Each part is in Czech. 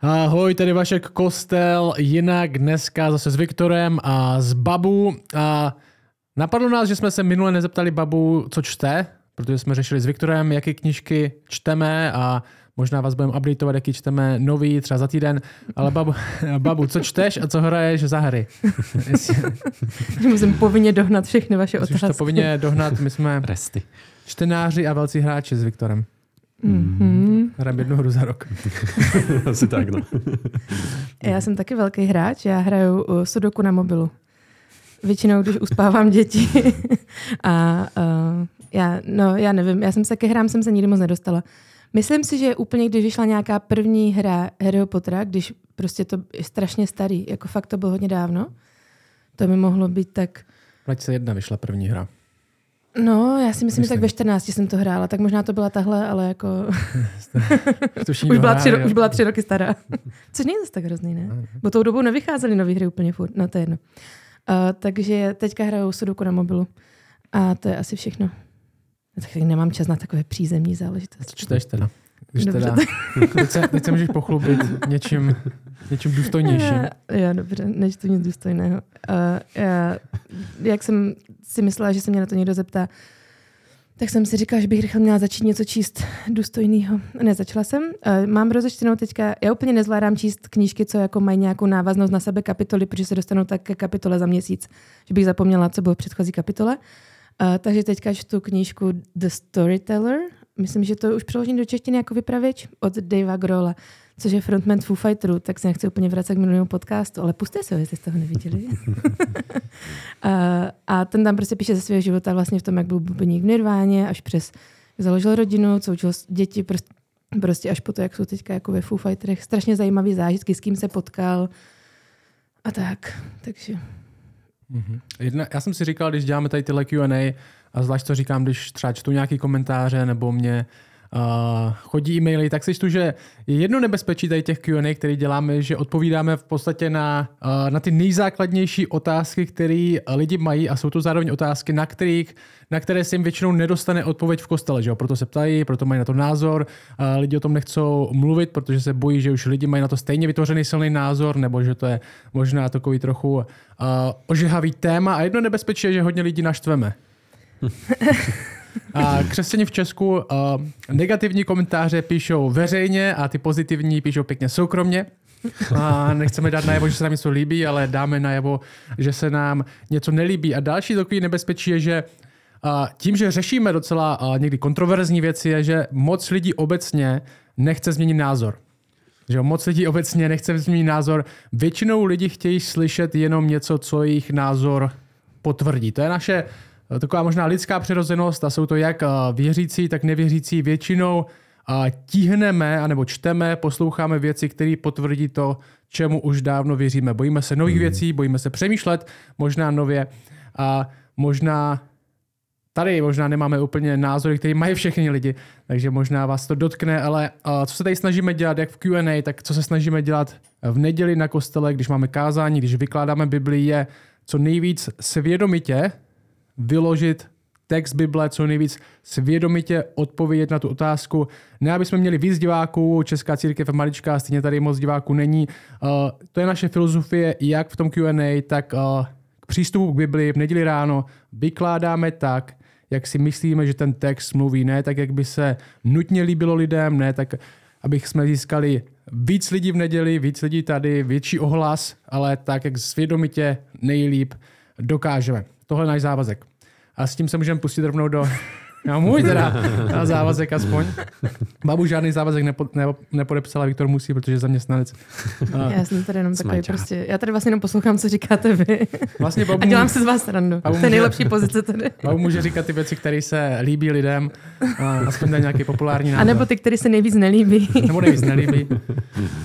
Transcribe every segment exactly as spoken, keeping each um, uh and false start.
Ahoj, tady Vašek Kostel, jinak dneska zase s Viktorem a s Babu. A napadlo nás, že jsme se minule nezeptali Babu, co čte, protože jsme řešili s Viktorem, jaké knížky čteme a možná vás budeme updateovat, jaký čteme nový, třeba za týden. Ale babu, babu co čteš a co hraješ za hry? Musím povinně dohnat všechny vaše Musíš otázky. Musíš to povinně dohnat, my jsme Resty. čtenáři a velcí hráči s Viktorem. Mm-hmm. Hrám jednu hru za rok. Asi tak, no. Já jsem taky velký hráč, já hraju sudoku na mobilu. Většinou, když uspávám děti. A uh, já, no, já nevím, já jsem se ke hrám jsem se nikdy moc nedostala. Myslím si, že úplně, když vyšla nějaká první hra Harryho Pottera, když prostě to je strašně starý, jako fakt to bylo hodně dávno, to mi mohlo být tak... dvacet jedna vyšla první hra. No, já si myslím, myslím. že tak ve čtrnácti jsem to hrála, tak možná to byla tahle, ale jako... už, byla tři, už byla tři roky stará. Což není zase tak hrozný, ne? Bo tou dobou nevycházely nový hry úplně furt, no to je jedno. Uh, takže teďka hraju sudoku na mobilu a to je asi všechno. Tak nemám čas na takové přízemní záležitosti. Čteš teda. Když dobře, teda teď, se, teď se můžeš pochlubit něčím, něčím důstojnějším. Já, já dobře, nečtu nic důstojného. Uh, já, jak jsem si myslela, že se mě na to někdo zeptá, tak jsem si říkala, že bych rychle měla začít něco číst důstojného. Nezačala jsem. Uh, mám rozečtenou teďka, já úplně nezvládám číst knížky, co jako mají nějakou návaznost na sebe kapitoly, protože se dostanou tak ke kapitole za měsíc, že bych zapomněla, co bylo v předchozí kapitole. Uh, takže teďka čtu knížku The Storyteller. Myslím, že to je už přeložené do češtiny jako vypravěč od Davea Grohla, což je frontman Foo Fighterů, tak se nechci úplně vracet k minulému podcastu, ale pusťte se ho, jestli jste ho neviděli. a, a ten tam prostě píše ze svého života vlastně v tom, jak byl bubeník v Nirváně, až přes založil rodinu, co učil děti, prostě, prostě až po to, jak jsou teďka jako ve Foo Fighterech. Strašně zajímavý zážitky, s kým se potkal a tak. Takže... Mm-hmm. Jedna, já jsem si říkal, když děláme tady tyhle Q and A, a zvlášť to říkám, když třeba čtu nějaký komentáře nebo mě uh, chodí e-maily, tak si čtu, že je jedno nebezpečí tady těch Q and A, který děláme, že odpovídáme v podstatě na, uh, na ty nejzákladnější otázky, které lidi mají, a jsou to zároveň otázky, na, kterých, na které se jim většinou nedostane odpověď v kostele. Že jo? Proto se ptají, proto mají na to názor, uh, lidi o tom nechcou mluvit, protože se bojí, že už lidi mají na to stejně vytvořený silný názor, nebo že to je možná takový trochu uh, ožehavý téma. A jedno nebezpečí je, že hodně lidí naštveme. A křesťani v Česku uh, negativní komentáře píšou veřejně a ty pozitivní píšou pěkně soukromně. A nechceme dát najevo, že se nám něco líbí, ale dáme najevo, že se nám něco nelíbí. A další takový nebezpečí je, že uh, tím, že řešíme docela uh, někdy kontroverzní věci, je, že moc lidí obecně nechce změnit názor. Že moc lidí obecně nechce změnit názor. Většinou lidi chtějí slyšet jenom něco, co jejich názor potvrdí. To je naše... taková možná lidská přirozenost, a jsou to jak věřící, tak nevěřící. Většinou tíhneme, anebo čteme, posloucháme věci, které potvrdí to, čemu už dávno věříme. Bojíme se nových věcí, bojíme se přemýšlet, možná nově. A možná tady možná nemáme úplně názory, které mají všichni lidi, takže možná vás to dotkne, ale co se tady snažíme dělat, jak v Q and A, tak co se snažíme dělat v neděli na kostele, když máme kázání, když vykládáme Biblii, je co nejvíc svědomitě vyložit text Bible, co nejvíc svědomitě odpovědět na tu otázku. Ne, aby jsme měli víc diváků, Česká církev a Marička, stejně tady moc diváků není. Uh, to je naše filozofie, jak v tom Q and A, tak uh, k přístupu k Biblii v neděli ráno vykládáme tak, jak si myslíme, že ten text mluví. Ne tak, jak by se nutně líbilo lidem, ne tak, abych jsme získali víc lidí v neděli, víc lidí tady, větší ohlas, ale tak, jak svědomitě nejlíp dokážeme. Tohle je náš závazek. A s tím se můžeme pustit rovnou do... No můj teda, na závazek aspoň. Babu žádný závazek nepo, ne, nepodepsala, Viktor musí, protože je zaměstnanec. Já jsem tady jenom takový prostě... Já tady vlastně jenom poslouchám, co říkáte vy. Vlastně Babu, a dělám si z vás srandu. To je nejlepší pozice tady. Babu může říkat ty věci, které se líbí lidem. Aspoň tady nějaký populární názor. A nebo ty, které se nejvíc nelíbí. Nebo nejvíc nelíbí.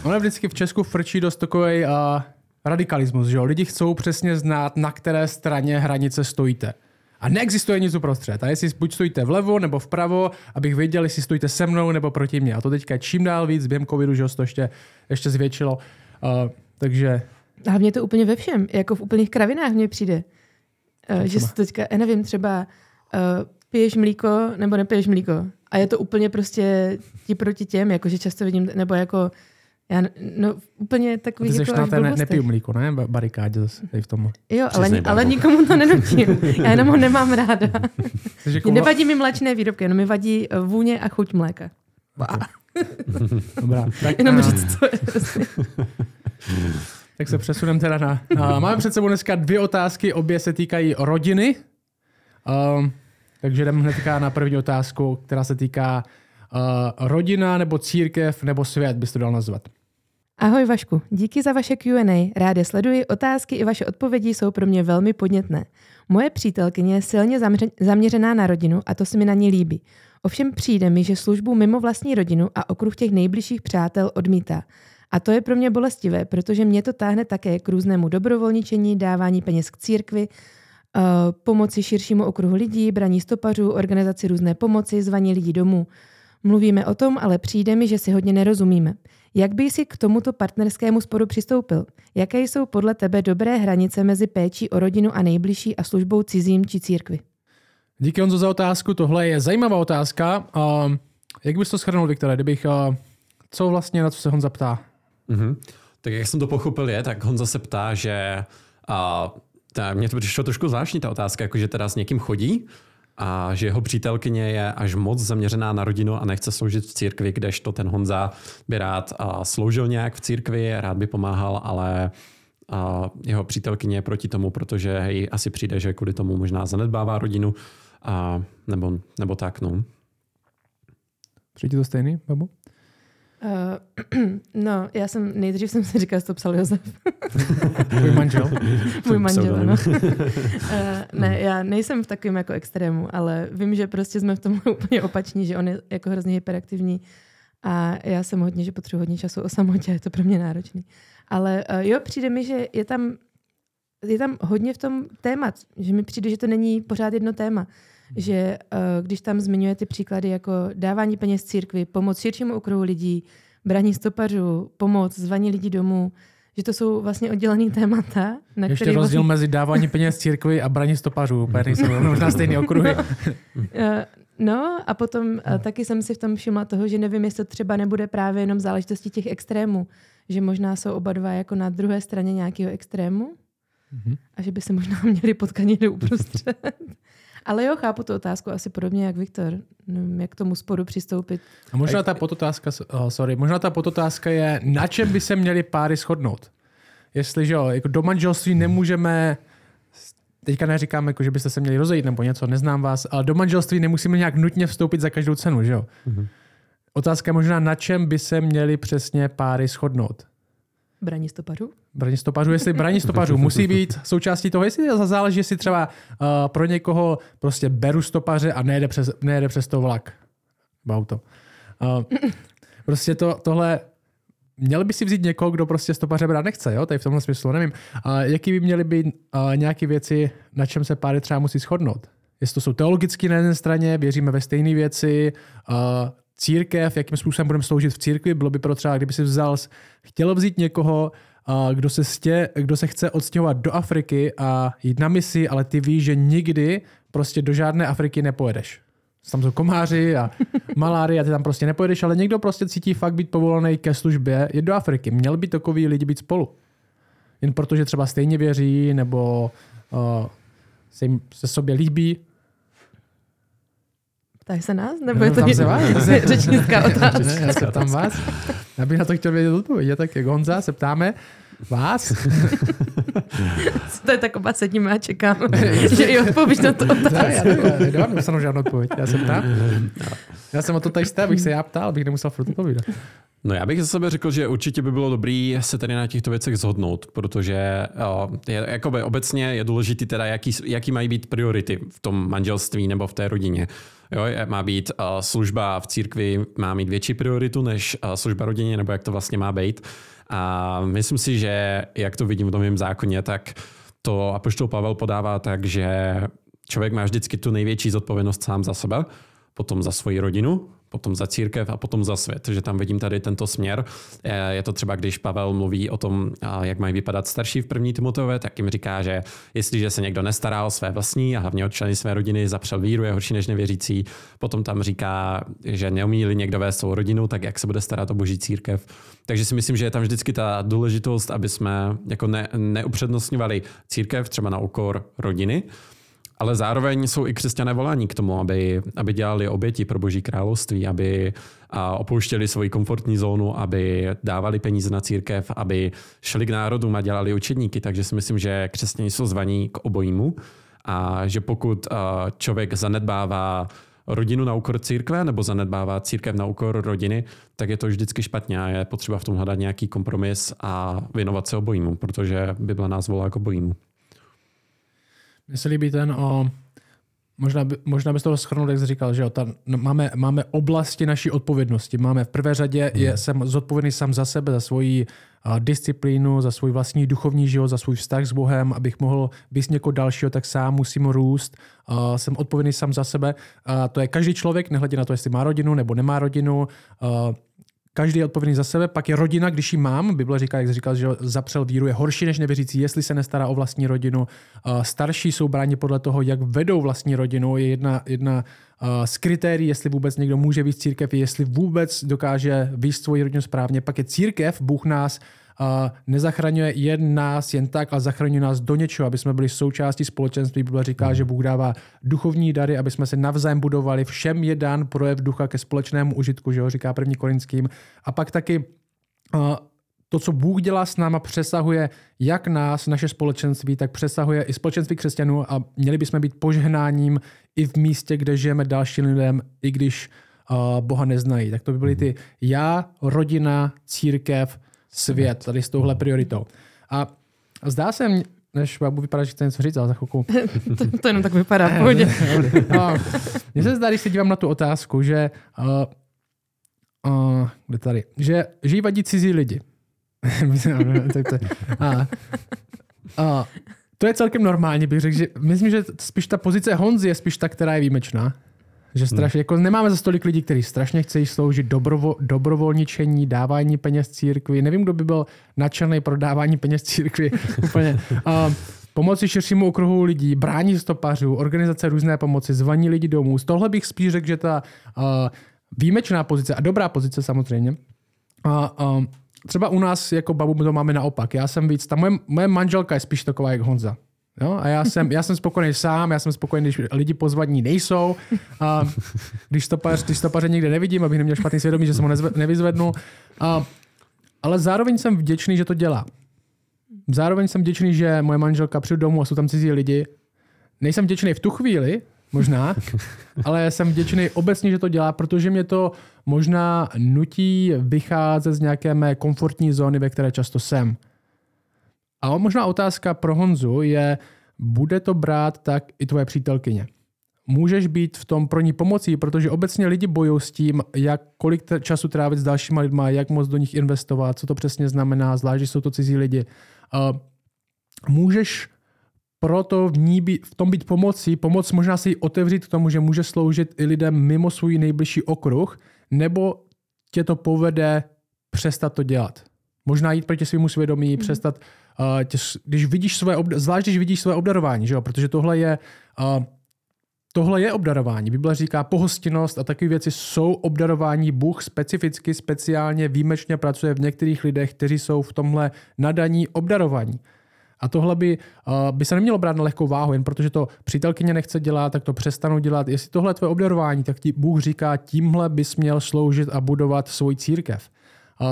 Ono vždycky v Česku frčí dost takovej a radikalismus, že jo? Lidi chcou přesně znát, na které straně hranice stojíte. A neexistuje nic uprostřed. A jestli buď stojíte vlevo nebo vpravo, abych věděl, jestli stojíte se mnou nebo proti mě. A to teďka čím dál víc, během covidu, že jo, to ještě, ještě zvětšilo. Uh, takže... A hlavně to úplně ve všem. Jako v úplných kravinách mně přijde. Uh, že si teďka, já nevím, třeba uh, piješ mlíko nebo nepiješ mlíko. A je to úplně prostě ti proti těm, jakože často vidím, nebo jako Já, no úplně takový... A ty jsi na té ne, nepiju mlíko, ne? Barikádě zase v tom. Jo, ale, ale nikomu to nenutím. Já jenom ho nemám ráda. Nevadí mi mléčné výrobky, jenom mi vadí vůně a chuť mléka. Okay. Dobrá. Tak, jenom říct, co je. Tak se přesuneme teda na, na... Máme před sebou dneska dvě otázky, obě se týkají rodiny. Um, takže jdeme hnedka na první otázku, která se týká uh, rodina, nebo církev, nebo svět, bys to dal nazvat. Ahoj Vašku, díky za vaše Q and A. Ráda sleduji, otázky i vaše odpovědi jsou pro mě velmi podnětné. Moje přítelkyně je silně zamře- zaměřená na rodinu a to se mi na ní líbí. Ovšem přijde mi, že službu mimo vlastní rodinu a okruh těch nejbližších přátel odmítá. A to je pro mě bolestivé, protože mě to táhne také k různému dobrovolničení, dávání peněz k církvi, uh, pomoci širšímu okruhu lidí, braní stopařů, organizaci různé pomoci, zvaní lidí domů. Mluvíme o tom, ale přijde mi, že si hodně nerozumíme. Jak by si k tomuto partnerskému sporu přistoupil? Jaké jsou podle tebe dobré hranice mezi péčí o rodinu a nejbližší a službou cizím či církvi? Díky, Honzo, za otázku. Tohle je zajímavá otázka. Uh, jak bys to shrnul, Viktore, kdybych... Uh, co vlastně, na co se Honza ptá? Mm-hmm. Tak jak jsem to pochopil je, tak Honza se ptá, že a, ta, mě to přišlo trošku zvláštní ta otázka, jakože teda s někým chodí a že jeho přítelkyně je až moc zaměřená na rodinu a nechce sloužit v církvi, kdežto ten Honza by rád a, sloužil nějak v církvi, rád by pomáhal, ale a, jeho přítelkyně je proti tomu, protože hej, asi přijde, že kvůli tomu možná zanedbává rodinu a, nebo, nebo tak. No. Přijde to stejný, Babu? Uh, no, já jsem, nejdřív jsem si říkala, že to psal Josef. Můj manžel. Můj manžel, no. uh, ne, já nejsem v takovém jako extrému, ale vím, že prostě jsme v tom úplně opační, že on je jako hrozně hyperaktivní a já jsem hodně, že potřebuji hodně času o samotě, je to pro mě náročný. Ale uh, jo, přijde mi, že je tam, je tam hodně v tom témat, že mi přijde, že to není pořád jedno téma. Že uh, když tam zmiňuje ty příklady jako dávání peněz církvi, pomoc širšímu okruhu lidí, braní stopařů, pomoc, zvaní lidí domů, že to jsou vlastně oddělený témata. Na ještě rozdíl vlastně... mezi dávání peněz církvi a braní stopařů, úplně jsou možná stejný okruhy. No. no a potom uh, taky jsem si v tom všimla toho, že nevím, jestli třeba nebude právě jenom záležitosti těch extrémů, že možná jsou oba dva jako na druhé straně nějakého extrému mm-hmm. a že by se možná měli potkat někde uprostřed. Ale jo, chápu tu otázku asi podobně jak Viktor. Nevím, jak k tomu sporu přistoupit. A možná ta podotázka, oh, sorry, možná ta podotázka je, na čem by se měli páry shodnout? Jestliže jo, jako do manželství nemůžeme, teďka neříkám, jako, že byste se měli rozejít nebo něco, neznám vás, ale do manželství nemusíme nějak nutně vstoupit za každou cenu, že jo? Mm-hmm. Otázka je možná, na čem by se měli přesně páry shodnout? Braní stopařů? Braní stopařů, jestli braní stopařů musí být součástí toho, jestli záleží, jestli třeba uh, pro někoho prostě beru stopaře a nejede přes, nejede přes to vlak. Auto. Uh, prostě to, tohle, měl by si vzít někoho, kdo prostě stopaře brát nechce, jo? Tady v tomhle smyslu, nevím. Uh, jaký by měly být uh, nějaké věci, na čem se páry třeba musí shodnout? Jestli to jsou teologicky na jedné straně, věříme ve stejné věci, uh, církev, jakým způsobem budeme sloužit v církvi, bylo by pro třeba, kdyby si vzal, chtěl vzít někoho, kdo se, stě, kdo se chce odstěhovat do Afriky a jít na misi, ale ty víš, že nikdy prostě do žádné Afriky nepojedeš. Tam jsou komáři a malárie a ty tam prostě nepojedeš, ale někdo prostě cítí fakt být povolaný ke službě, je do Afriky. Měl by takový lidi být spolu. Jen protože třeba stejně věří, nebo uh, se jim se sobě líbí. Ptáš se nás? Nebo je to řečnická otázka? Ne, já se ptám vás. Já bych na to chtěl vědět odpověď. Tak jak Honza, se ptáme vás. To je taková, sedíme a čekáme, že i odpovíš na to otázku. Ne, já ne, já nemůžu žádnou odpověď. Já se ptám. Já jsem o to tady jste, abych se já ptal, abych nemusel furt odpovídat. No já bych za sebe řekl, že určitě by bylo dobré se tady na těchto věcech shodnout, protože je, jakoby obecně je důležitý teda, jaký, jaký mají být priority v tom manželství nebo v té rodině. Jo, má být uh, služba v církvi, má mít větší prioritu než uh, služba rodině, nebo jak to vlastně má být. A myslím si, že jak to vidím v Novém zákoně, tak to apoštol Pavel podává tak, že člověk má vždycky tu největší zodpovědnost sám za sebe, potom za svoji rodinu, potom za církev a potom za svět, že tam vidím tady tento směr. Je to třeba, když Pavel mluví o tom, jak mají vypadat starší v první Timoteovi, tak jim říká, že jestliže se někdo nestará o své vlastní a hlavně o členy své rodiny, zapřel víru, je horší než nevěřící. Potom tam říká, že neumí-li někdo vést svou rodinu, tak jak se bude starat o boží církev. Takže si myslím, že je tam vždycky ta důležitost, aby jsme jako ne, neupřednostňovali církev třeba na úkor rodiny. Ale zároveň jsou i křesťané volání k tomu, aby, aby dělali oběti pro boží království, aby opouštěli svoji komfortní zónu, aby dávali peníze na církev, aby šli k národům a dělali učedníky. Takže si myslím, že křesťané jsou zvaní k obojímu a že pokud člověk zanedbává rodinu na úkor církve nebo zanedbává církev na úkor rodiny, tak je to vždycky špatně a je potřeba v tom hledat nějaký kompromis a věnovat se obojímu, protože Bible nás volá k obojímu. Mně se líbí ten o... Možná, by, možná bys toho shrnul, jak jsi říkal, že jo, ta, no, máme, máme oblasti naší odpovědnosti. Máme v prvé řadě, hmm. je, jsem zodpovědný sám za sebe, za svoji uh, disciplínu, za svůj vlastní duchovní život, za svůj vztah s Bohem, abych mohl být někoho dalšího, tak sám musím růst. Uh, jsem odpovědný sám za sebe. Uh, to je každý člověk, nehledě na to, jestli má rodinu nebo nemá rodinu. Uh, Každý je odpovědný za sebe, pak je rodina, když ji mám. Bible říká, jak jsi říkal, že zapřel víru je horší než nevěřící, jestli se nestará o vlastní rodinu. Starší jsou bráni podle toho, jak vedou vlastní rodinu. Je jedna, jedna z kritérií, jestli vůbec někdo může vést církev, jestli vůbec dokáže vést svoji rodinu správně. Pak je církev, Bůh nás nezachraňuje jen nás jen tak, ale zachraňuje nás do něčeho, aby jsme byli součástí společenství. Bible říká, že Bůh dává duchovní dary, aby jsme se navzájem budovali. Všem je dán projev ducha ke společnému užitku, že ho říká první Korinským. A pak taky to, co Bůh dělá s náma, přesahuje jak nás, naše společenství, tak přesahuje i společenství křesťanů a měli bychom být požehnáním i v místě, kde žijeme dalším lidem, i když Boha neznají. Tak to by byly ty já, rodina, církev, svět, tady s touhle prioritou. A zdá se, než Babu vypadá, že chce něco říct, ale za chvilku. to, to jenom tak vypadá, v pohodě. No, mně se zdá, když se dívám na tu otázku, že uh, uh, kde tady, že žijí vadí cizí lidi. a, a, to je celkem normálně, bych řekl, že myslím, že spíš ta pozice Honzy je spíš ta, která je výjimečná. Že strašně, jako nemáme za tolik lidí, kteří strašně chcejí sloužit dobrovo, dobrovolničení, dávání peněz církvi. Nevím, kdo by byl nadšený pro dávání peněz církvi. Úplně. Uh, pomoci širšímu okruhu lidí, brání stopařů, organizace různé pomoci, zvaní lidi domů. Z tohle bych spíš řekl, že ta uh, výjimečná pozice a dobrá pozice samozřejmě. Uh, uh, třeba u nás jako Babu to máme naopak. Já jsem víc, ta moje, moje manželka je spíš taková jak Honza. No, a já jsem, já jsem spokojený sám, já jsem spokojený, když lidi pozvaní nejsou. A když stopař, když stopaře někde nevidím, abych neměl špatný svědomí, že jsem ho nezve, nevyzvednu. A, ale zároveň jsem vděčný, že to dělá. Zároveň jsem vděčný, že moje manželka přijde domů a jsou tam cizí lidi. Nejsem vděčný v tu chvíli, možná, ale jsem vděčný obecně, že to dělá, protože mě to možná nutí vycházet z nějaké mé komfortní zóny, ve které často jsem. A možná otázka pro Honzu je, bude to brát tak i tvoje přítelkyně. Můžeš být v tom pro ní pomocí, protože obecně lidi bojují s tím, jak kolik času trávit s dalšíma lidma, jak moc do nich investovat, co to přesně znamená, zvlášť, že jsou to cizí lidi. Můžeš proto v, ní být, v tom být pomocí, pomoc možná si ji otevřít k tomu, že může sloužit i lidem mimo svůj nejbližší okruh, nebo tě to povede přestat to dělat. Možná jít proti svému svědomí, mm. přestat, uh, tě, když vidíš své obda- zvlášť když vidíš své obdarování, že jo? Protože tohle je, uh, tohle je obdarování. Bible říká pohostinnost a takové věci jsou obdarování. Bůh specificky, speciálně, výjimečně pracuje v některých lidech, kteří jsou v tomhle nadaní obdarování. A tohle by, uh, by se nemělo brát na lehkou váhu, jen protože to přítelkyně nechce dělat, tak to přestanou dělat. Jestli tohle je tvoje obdarování, tak ti Bůh říká, tímhle bys měl sloužit a budovat svou církev. Uh,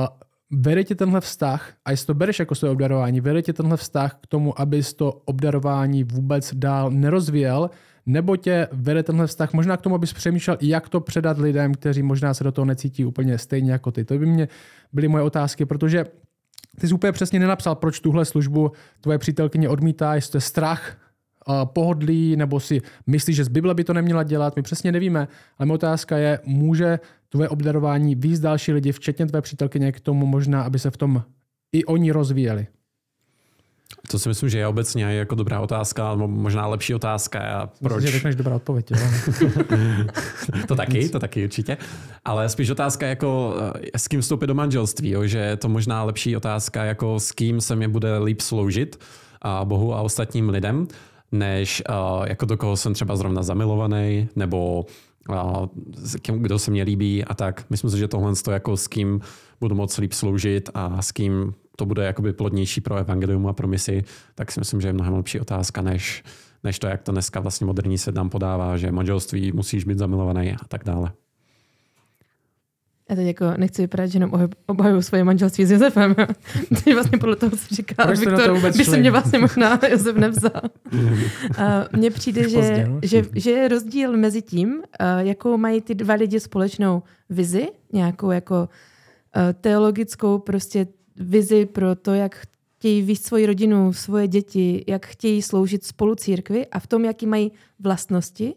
Vede tě tenhle vztah, a jestli to bereš jako své obdarování, vede tě tenhle vztah k tomu, abys to obdarování vůbec dál nerozvíjel, nebo tě vede tenhle vztah možná k tomu, abys přemýšlel, jak to předat lidem, kteří možná se do toho necítí úplně stejně jako ty. To by mě byly moje otázky, protože ty jsi úplně přesně nenapsal, proč tuhle službu tvoje přítelkyně odmítá, jestli to je strach, pohodlí, nebo si myslíš, že z Bible by to neměla dělat, my přesně nevíme, ale moje otázka je, může tvoje obdarování víc další lidi, včetně tvé přítelkyně, k tomu možná, aby se v tom i oni rozvíjeli? To si myslím, že je obecně jako dobrá otázka, nebo možná lepší otázka. A proč? Myslím, že řekneš dobrá odpověď. to taky, to taky určitě. Ale spíš otázka jako s kým vstoupit do manželství, jo? Že je to možná lepší otázka jako s kým se mě bude líp sloužit a Bohu a ostatním lidem, než jako do koho jsem třeba zrovna zamilovaný, nebo kdo se mě líbí a tak. Myslím si, že tohle to jako s kým budu moc líp sloužit a s kým to bude jakoby plodnější pro evangelium a pro misi, tak si myslím, že je mnohem lepší otázka, než, než to, jak to dneska vlastně moderní svět nám podává, že manželství musíš být zamilovaný a tak dále. Já teď jako nechci vypadat, že jenom obhajuju svoje manželství s Josefem. Teď vlastně podle toho, co říkal Viktor, by se mě vlastně možná Josef nevzal. Mně přijde, že, že, že je rozdíl mezi tím, jakou mají ty dva lidi společnou vizi, nějakou jako teologickou prostě vizi pro to, jak chtějí víc svoji rodinu, svoje děti, jak chtějí sloužit spolu církvi a v tom, jaký mají vlastnosti.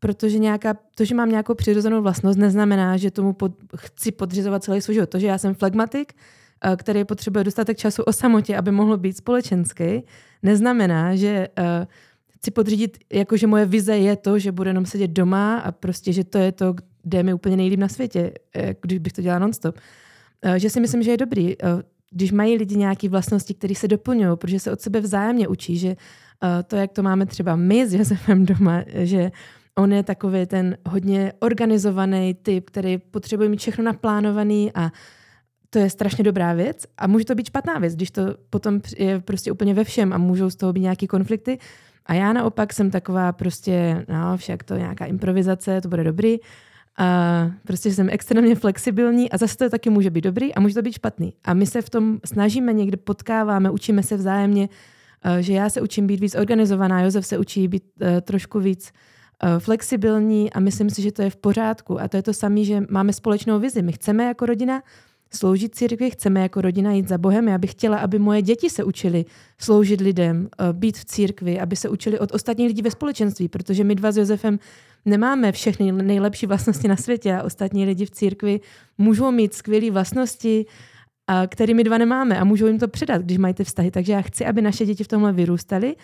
Protože nějaká, to, že mám nějakou přirozenou vlastnost, neznamená, že tomu pod, chci podřizovat celý svůj život. To, že já jsem flegmatik, který potřebuje dostatek času o samotě, aby mohl být společenský, neznamená, že uh, chci podřídit, jakože moje vize je to, že budu jenom sedět doma a prostě, že to je to, kde mi úplně nejlíp na světě, když bych to dělala non-stop. Že si myslím, že je dobrý, když mají lidi nějaké vlastnosti, které se doplňují, protože se od sebe vzájemně učí, že to, jak to máme třeba my s Josefem doma, že on je takový ten hodně organizovaný typ, který potřebuje mít všechno naplánovaný a to je strašně dobrá věc a může to být špatná věc, když to potom je prostě úplně ve všem a můžou z toho být nějaké konflikty. A já naopak jsem taková prostě, no však to je nějaká improvizace, to bude dobrý. A prostě jsem extrémně flexibilní a zase to taky může být dobrý a může to být špatný. A my se v tom snažíme, někde potkáváme, učíme se vzájemně, že já se učím být víc organizovaná, Josef se učí být trošku víc flexibilní a myslím si, že to je v pořádku. A to je to samé, že máme společnou vizi. My chceme jako rodina sloužit církvi, chceme jako rodina jít za Bohem. Já bych chtěla, aby moje děti se učili sloužit lidem, být v církvi, aby se učili od ostatních lidí ve společenství, protože my dva s Josefem nemáme všechny nejlepší vlastnosti na světě a ostatní lidi v církvi můžou mít skvělé vlastnosti, které my dva nemáme a můžou jim to předat, když mají ty vztahy. Takže já chci, aby naše děti v tomhle vyrůstaly,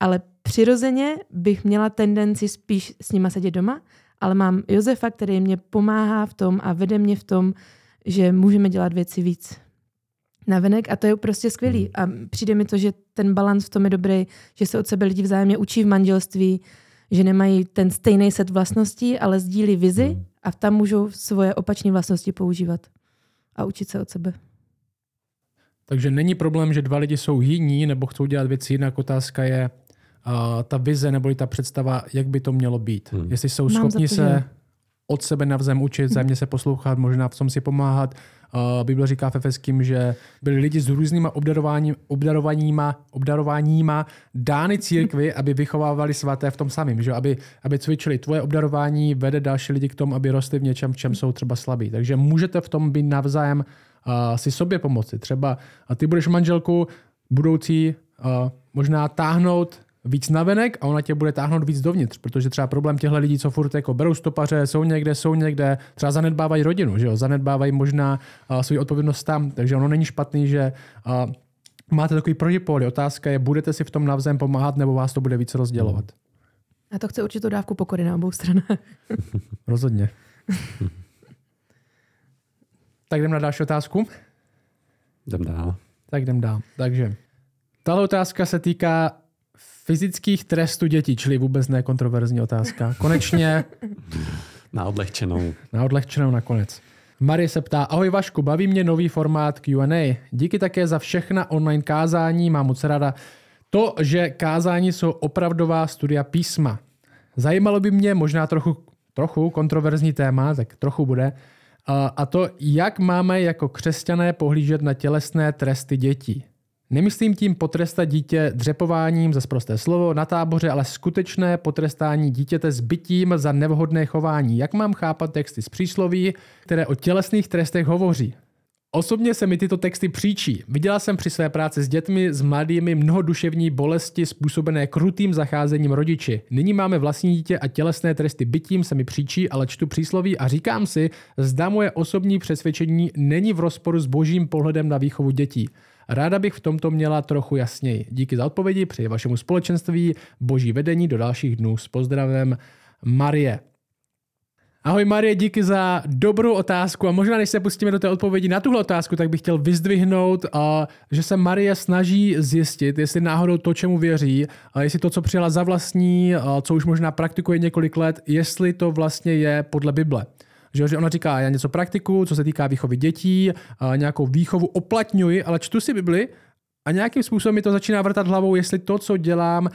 ale přirozeně bych měla tendenci spíš s nima sedět doma, ale mám Josefa, který mě pomáhá v tom a vede mě v tom, že můžeme dělat věci víc navenek a to je prostě skvělý. A přijde mi to, že ten balans v tom je dobrý, že se od sebe lidi vzájemně učí v manželství, že nemají ten stejný set vlastností, ale sdílí vizi a tam můžou svoje opačné vlastnosti používat a učit se od sebe. Takže není problém, že dva lidi jsou jiní nebo chcou dělat věci jinak. Otázka je uh, ta vize nebo ta představa, jak by to mělo být. Hmm. Jestli jsou Mám schopni se od sebe navzájem učit, vzájemně se poslouchat, možná v tom si pomáhat. Uh, Bible říká v Efeským, že byli lidi s různýma obdarováním, obdarováníma, obdarováníma dány církvi, aby vychovávali svaté v tom samém, že? Aby, aby cvičili. Tvoje obdarování vede další lidi k tomu, aby rostli v něčem, v čem jsou třeba slabí. Takže můžete v tom být navzájem uh, si sobě pomoci. Třeba uh, ty budeš manželku budoucí uh, možná táhnout víc navenek a ona tě bude táhnout víc dovnitř, protože třeba problém těchto lidí, co furt jako berou stopaře, jsou někde, jsou někde, třeba zanedbávají rodinu, že jo? Zanedbávají možná uh, svou odpovědnost tam, takže ono není špatný, že uh, máte takový protipól. Otázka je, budete si v tom navzájem pomáhat, nebo vás to bude víc rozdělovat. A to chce určitou dávku pokory na obou stranách. Rozhodně. Tak jdem na další otázku. Jdem dál. Tak jdem dál. Takže tahle otázka se týká fyzických trestů dětí, čili vůbec nekontroverzní otázka. Konečně. Na odlehčenou. Na odlehčenou nakonec. Marie se ptá, ahoj Vašku, baví mě nový formát Q and A. Díky také za všechna online kázání, mám moc ráda to, že kázání jsou opravdová studia písma. Zajímalo by mě možná trochu, trochu kontroverzní téma, tak trochu bude, a to, jak máme jako křesťané pohlížet na tělesné tresty dětí. Nemyslím tím potrestat dítě dřepováním za sprosté slovo na táboře, ale skutečné potrestání dítěte zbytím za nevhodné chování. Jak mám chápat texty z přísloví, které o tělesných trestech hovoří? Osobně se mi tyto texty příčí. Viděla jsem při své práci s dětmi, s mladými mnoho duševní bolesti způsobené krutým zacházením rodiči. Nyní máme vlastní dítě a tělesné tresty bytím se mi příčí, ale čtu přísloví a říkám si, zda moje osobní přesvědčení není v rozporu s božím pohledem na výchovu dětí. Ráda bych v tomto měla trochu jasněji. Díky za odpovědi, přeji vašemu společenství boží vedení do dalších dnů. S pozdravem Marie. Ahoj Marie, díky za dobrou otázku a možná než se pustíme do té odpovědi na tuhle otázku, tak bych chtěl vyzdvihnout, že se Marie snaží zjistit, jestli náhodou to, čemu věří, jestli to, co přijala za vlastní, co už možná praktikuje několik let, jestli to vlastně je podle Bible. Že ona říká, já něco praktikuju, co se týká výchovy dětí, nějakou výchovu oplatňuji, ale čtu si Bibli a nějakým způsobem mi to začíná vrtat hlavou, jestli to, co dělám,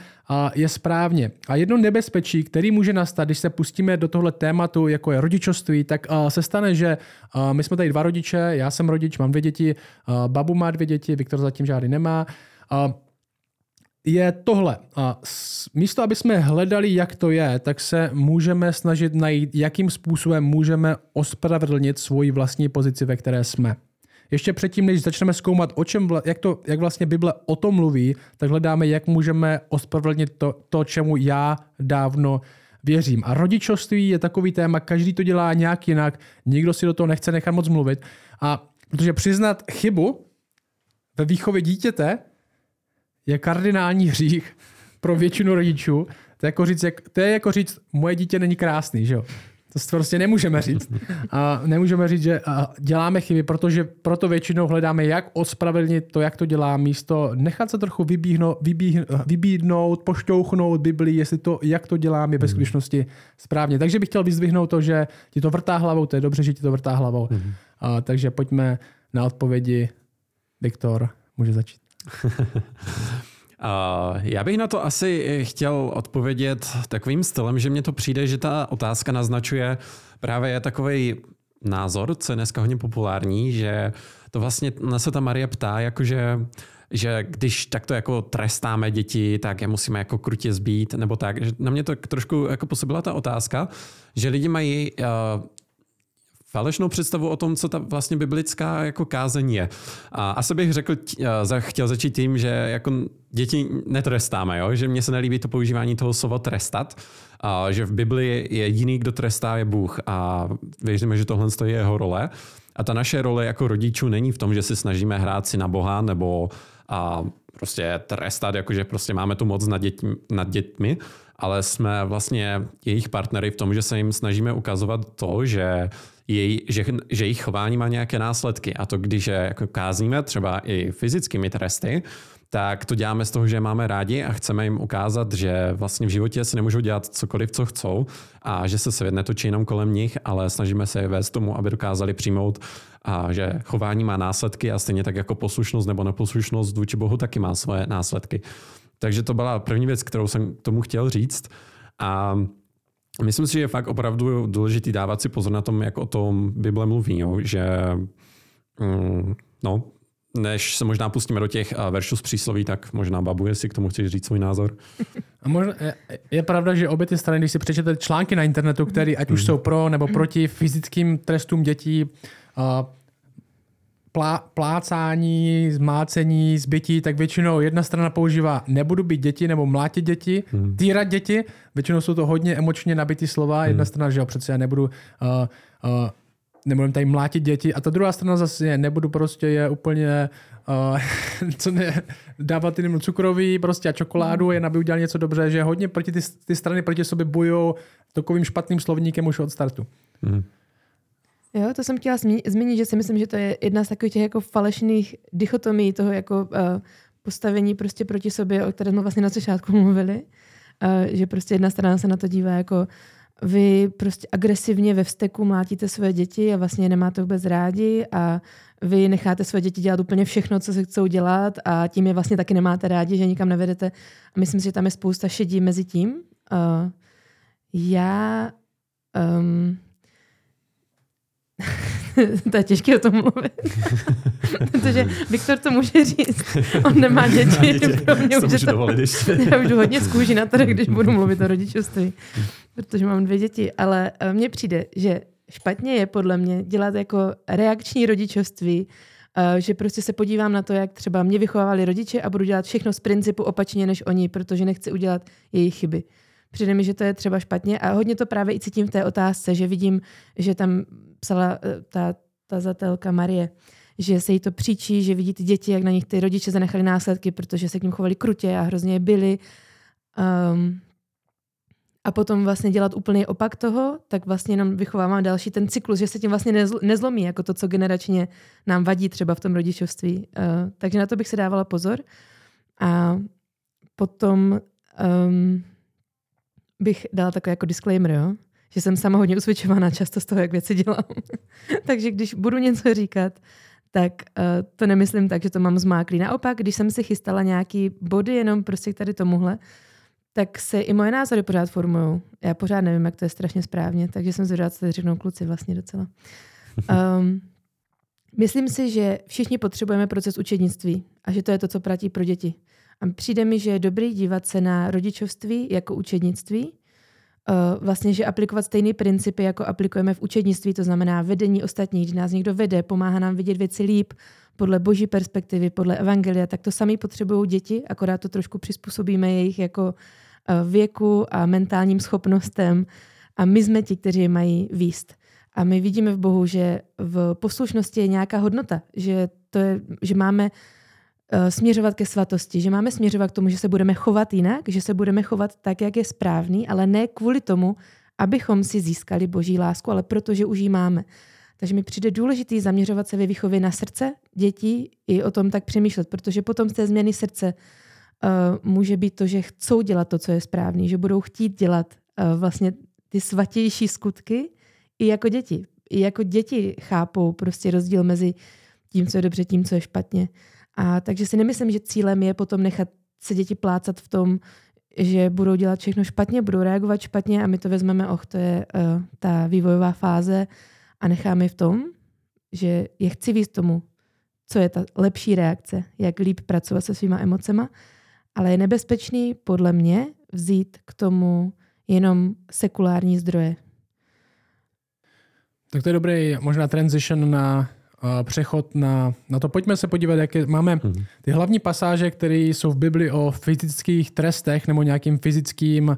je správně. A jedno nebezpečí, který může nastat, když se pustíme do tohle tématu, jako je rodičovství, tak se stane, že my jsme tady dva rodiče, já jsem rodič, mám dvě děti, Babu má dvě děti, Viktor zatím žádný nemá. Je tohle. Místo, aby jsme hledali, jak to je, tak se můžeme snažit najít, jakým způsobem můžeme ospravedlnit svoji vlastní pozici, ve které jsme. Ještě předtím, než začneme zkoumat, o čem, jak, to, jak vlastně Bible o tom mluví, tak hledáme, jak můžeme ospravedlnit to, to, čemu já dávno věřím. A rodičovství je takový téma, každý to dělá nějak jinak, nikdo si do toho nechce nechat moc mluvit. A protože přiznat chybu ve výchově dítěte je kardinální hřích pro většinu rodičů. To je jako říct, jak, to je jako říct moje dítě není krásný, že jo? To prostě nemůžeme říct. A nemůžeme říct, že děláme chyby, protože proto většinou hledáme, jak ospravedlnit to, jak to dělá, místo nechat se trochu vybíhnout, vybídnout, pošťouchnout Biblii, jestli to, jak to dělám, je ve skutečnosti správně. Takže bych chtěl vyzdvihnout to, že ti to vrtá hlavou, to je dobře, že ti to vrtá hlavou. Mm-hmm. A, takže pojďme na odpovědi. Viktor, může začít. Já bych na to asi chtěl odpovědět takovým stylem, že mně to přijde, že ta otázka naznačuje právě je takovej názor, co je dneska hodně populární, že to vlastně se ta Marie ptá, jakože, že když takto jako trestáme děti, tak je musíme jako krutě zbít, nebo tak. Na mě to trošku jako působila ta otázka, že lidi mají Uh, falešnou představu o tom, co ta vlastně biblická jako kázeň je. A asi bych řekl, chtěl začít tím, že jako děti netrestáme, jo? Že mně se nelíbí to používání toho slova trestat, a že v Bibli je jiný, kdo trestá, je Bůh. A věříme, že tohle je jeho role. A ta naše role jako rodičů není v tom, že si snažíme hrát si na Boha nebo a prostě trestat, jakože prostě máme tu moc nad dětmi, nad dětmi, ale jsme vlastně jejich partnery v tom, že se jim snažíme ukazovat to, že Jej, že, že jejich chování má nějaké následky. A to, když je jako kázíme třeba i fyzickými tresty, tak to děláme z toho, že máme rádi a chceme jim ukázat, že vlastně v životě si nemůžou dělat cokoliv, co chcou a že se svět netočí jenom kolem nich, ale snažíme se je vést tomu, aby dokázali přijmout, a že chování má následky a stejně tak jako poslušnost nebo neposlušnost vůči Bohu taky má svoje následky. Takže to byla první věc, kterou jsem k tomu chtěl říct. A myslím si, že je fakt opravdu důležitý dávat si pozor na tom, jak o tom Bible mluví, jo? Že mm, no, než se možná pustíme do těch veršů z přísloví, tak možná Babu, jestli k tomu chceš říct svůj názor. A možná, je, je pravda, že obě ty strany, když si přečtete články na internetu, které ať už mm. jsou pro nebo proti fyzickým trestům dětí, uh, Plá, plácání, zmácení, zbytí, tak většinou jedna strana používá nebudu být děti nebo mlátit děti, hmm. týrat děti. Většinou jsou to hodně emočně nabitý slova. Jedna hmm. strana, že jo, přece já nebudu uh, uh, nebudem tady mlátit děti. A ta druhá strana zase je, nebudu prostě je úplně uh, co ne, dávat jiným cukroví prostě a čokoládu, jen aby udělal něco dobře, že hodně proti ty, ty strany proti sobě bojujou takovým špatným slovníkem už od startu. Hmm. Jo, to jsem chtěla zmínit, že si myslím, že to je jedna z takových těch jako falešných dichotomií toho jako uh, postavení prostě proti sobě, o které jsme vlastně na začátku mluvili, uh, že prostě jedna strana se na to dívá jako vy prostě agresivně ve vzteku mlátíte své děti a vlastně nemáte vůbec rádi a vy necháte své děti dělat úplně všechno, co se chcou dělat a tím je vlastně taky nemáte rádi, že nikam nevedete. A myslím si, že tam je spousta šedí mezi tím. Uh, já... Um, to je těžké o tom mluvit. Protože Viktor to může říct. On nemá děti. Pro mě už je to... Já už jdu hodně z kůži na to, když budu mluvit o rodičovství. Protože mám dvě děti. Ale mně přijde, že špatně je podle mě dělat jako reakční rodičovství, že prostě se podívám na to, jak třeba mě vychovávali rodiče a budu dělat všechno z principu opačně než oni, protože nechci udělat jejich chyby. Přijde mi, že to je třeba špatně a hodně to právě i cítím v té otázce, že vidím, že tam psala ta tazatelka Marie, že se jí to příčí, že vidí ty děti, jak na nich ty rodiče zanechali následky, protože se k nim chovali krutě a hrozně je byli. Um, a potom vlastně dělat úplný opak toho, tak vlastně jenom vychovávám další ten cyklus, že se tím vlastně nezl- nezlomí, jako to, co generačně nám vadí třeba v tom rodičovství. Uh, takže na to bych se dávala pozor. A potom um, bych dala takový jako disclaimer, jo? Že jsem sama hodně usvědčovaná často z toho, jak věci dělám. Takže když budu něco říkat, tak uh, to nemyslím tak, že to mám zmáklý. Naopak, když jsem si chystala nějaký body jenom prostě k tady tomuhle, tak se i moje názory pořád formujou. Já pořád nevím, jak to je strašně správně, takže jsem zvědavá, co tady řeknou kluci vlastně docela. Um, myslím si, že všichni potřebujeme proces učednictví a že to je to, co platí pro děti. A přijde mi, že je dobrý dívat se na rodičovství jako učednictví, vlastně, že aplikovat stejné principy, jako aplikujeme v učednictví, to znamená vedení ostatních, když nás někdo vede, pomáhá nám vidět věci líp, podle boží perspektivy, podle evangelia, tak to sami potřebují děti, akorát to trošku přizpůsobíme jejich jako věku a mentálním schopnostem a my jsme ti, kteří mají vést. A my vidíme v Bohu, že v poslušnosti je nějaká hodnota, že, to je, že máme směřovat ke svatosti, že máme směřovat k tomu, že se budeme chovat jinak, že se budeme chovat tak, jak je správný, ale ne kvůli tomu, abychom si získali boží lásku, ale protože už ji máme. Takže mi přijde důležitý zaměřovat se ve výchově na srdce dětí i o tom tak přemýšlet, protože potom z té změny srdce uh, může být to, že chcou dělat to, co je správný, že budou chtít dělat uh, vlastně ty svatější skutky i jako děti. I jako děti chápou prostě rozdíl mezi tím, co je dobře, tím, co je špatně. A takže si nemyslím, že cílem je potom nechat se děti plácat v tom, že budou dělat všechno špatně, budou reagovat špatně a my to vezmeme, och, to je uh, ta vývojová fáze a necháme je v tom, že je chci víc tomu, co je ta lepší reakce, jak líp pracovat se svýma emocema, ale je nebezpečný podle mě vzít k tomu jenom sekulární zdroje. Tak to je dobrý možná transition na přechod na, na to. Pojďme se podívat, jaké máme ty hlavní pasáže, které jsou v Bibli o fyzických trestech nebo nějakým fyzickým uh,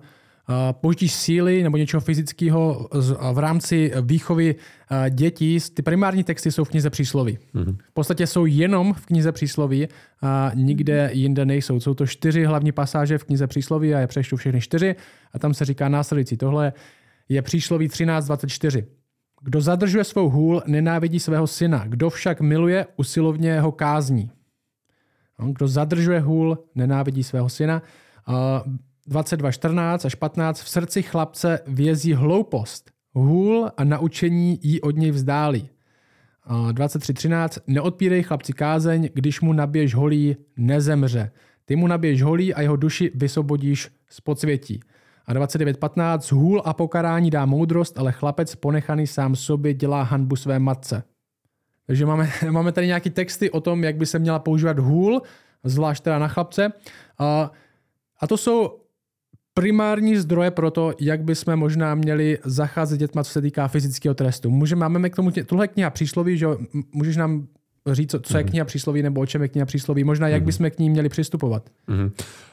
použití síly nebo něčeho fyzického v rámci výchovy uh, dětí. Ty primární texty jsou v knize Přísloví. Mm-hmm. V podstatě jsou jenom v knize Přísloví a nikde jinde nejsou. Jsou to čtyři hlavní pasáže v knize Přísloví a já přečtu všechny čtyři a tam se říká následující. Tohle je Přísloví třináct dvacet čtyři. Kdo zadržuje svou hůl, nenávidí svého syna. Kdo však miluje, usilovně ho kázní. Kdo zadržuje hůl, nenávidí svého syna. dvacet dva čtrnáct až patnáct. V srdci chlapce vězí hloupost. Hůl a naučení jí od něj vzdálí. dvacet tři třináct. Neodpírej chlapci kázeň, když mu nabiješ holí, nezemře. Ty mu nabiješ holí a jeho duši vysvobodíš z podsvětí. A dvacet devět patnáct. Hůl a pokarání dá moudrost, ale chlapec ponechaný sám sobě dělá hanbu své matce. Takže máme, máme tady nějaké texty o tom, jak by se měla používat hůl, zvlášť teda na chlapce. A, a to jsou primární zdroje pro to, jak bychom možná měli zacházet dětma, co se týká fyzického trestu. Můžeme, máme k tomu tuhle kniha Přísloví, že můžeš nám říct, co je kniha Přísloví nebo o čem je kniha Přísloví, možná jak bychom k ní měli přistupovat. Mm-hmm.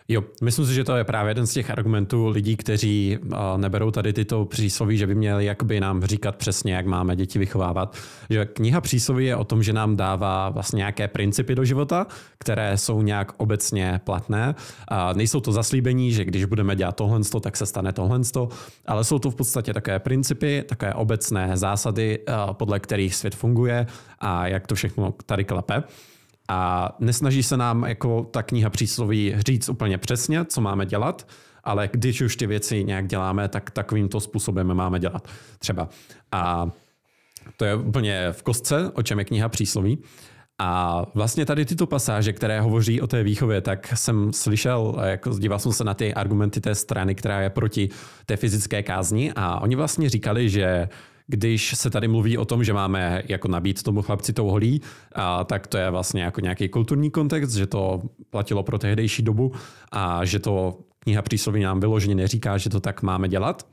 Jo, myslím si, že to je právě jeden z těch argumentů lidí, kteří uh, neberou tady tyto přísloví, že by měli jakoby nám říkat přesně, jak máme děti vychovávat. Že kniha Přísloví je o tom, že nám dává vlastně nějaké principy do života, které jsou nějak obecně platné. Uh, nejsou to zaslíbení, že když budeme dělat tohle, tak se stane tohle, ale jsou to v podstatě takové principy, takové obecné zásady, uh, podle kterých svět funguje a jak to všechno tady klape. A nesnaží se nám jako ta kniha Přísloví říct úplně přesně, co máme dělat, ale když už ty věci nějak děláme, tak takovýmto způsobem máme dělat třeba. A to je úplně v kostce, o čem je kniha Přísloví. A vlastně tady tyto pasáže, které hovoří o té výchově, tak jsem slyšel, jako díval jsem se na ty argumenty té strany, která je proti té fyzické kázni a oni vlastně říkali, že když se tady mluví o tom, že máme jako nabít tomu chlapci tou holí, a tak to je vlastně jako nějaký kulturní kontext, že to platilo pro tehdejší dobu a že to kniha Přísloví nám vyloženě neříká, že to tak máme dělat.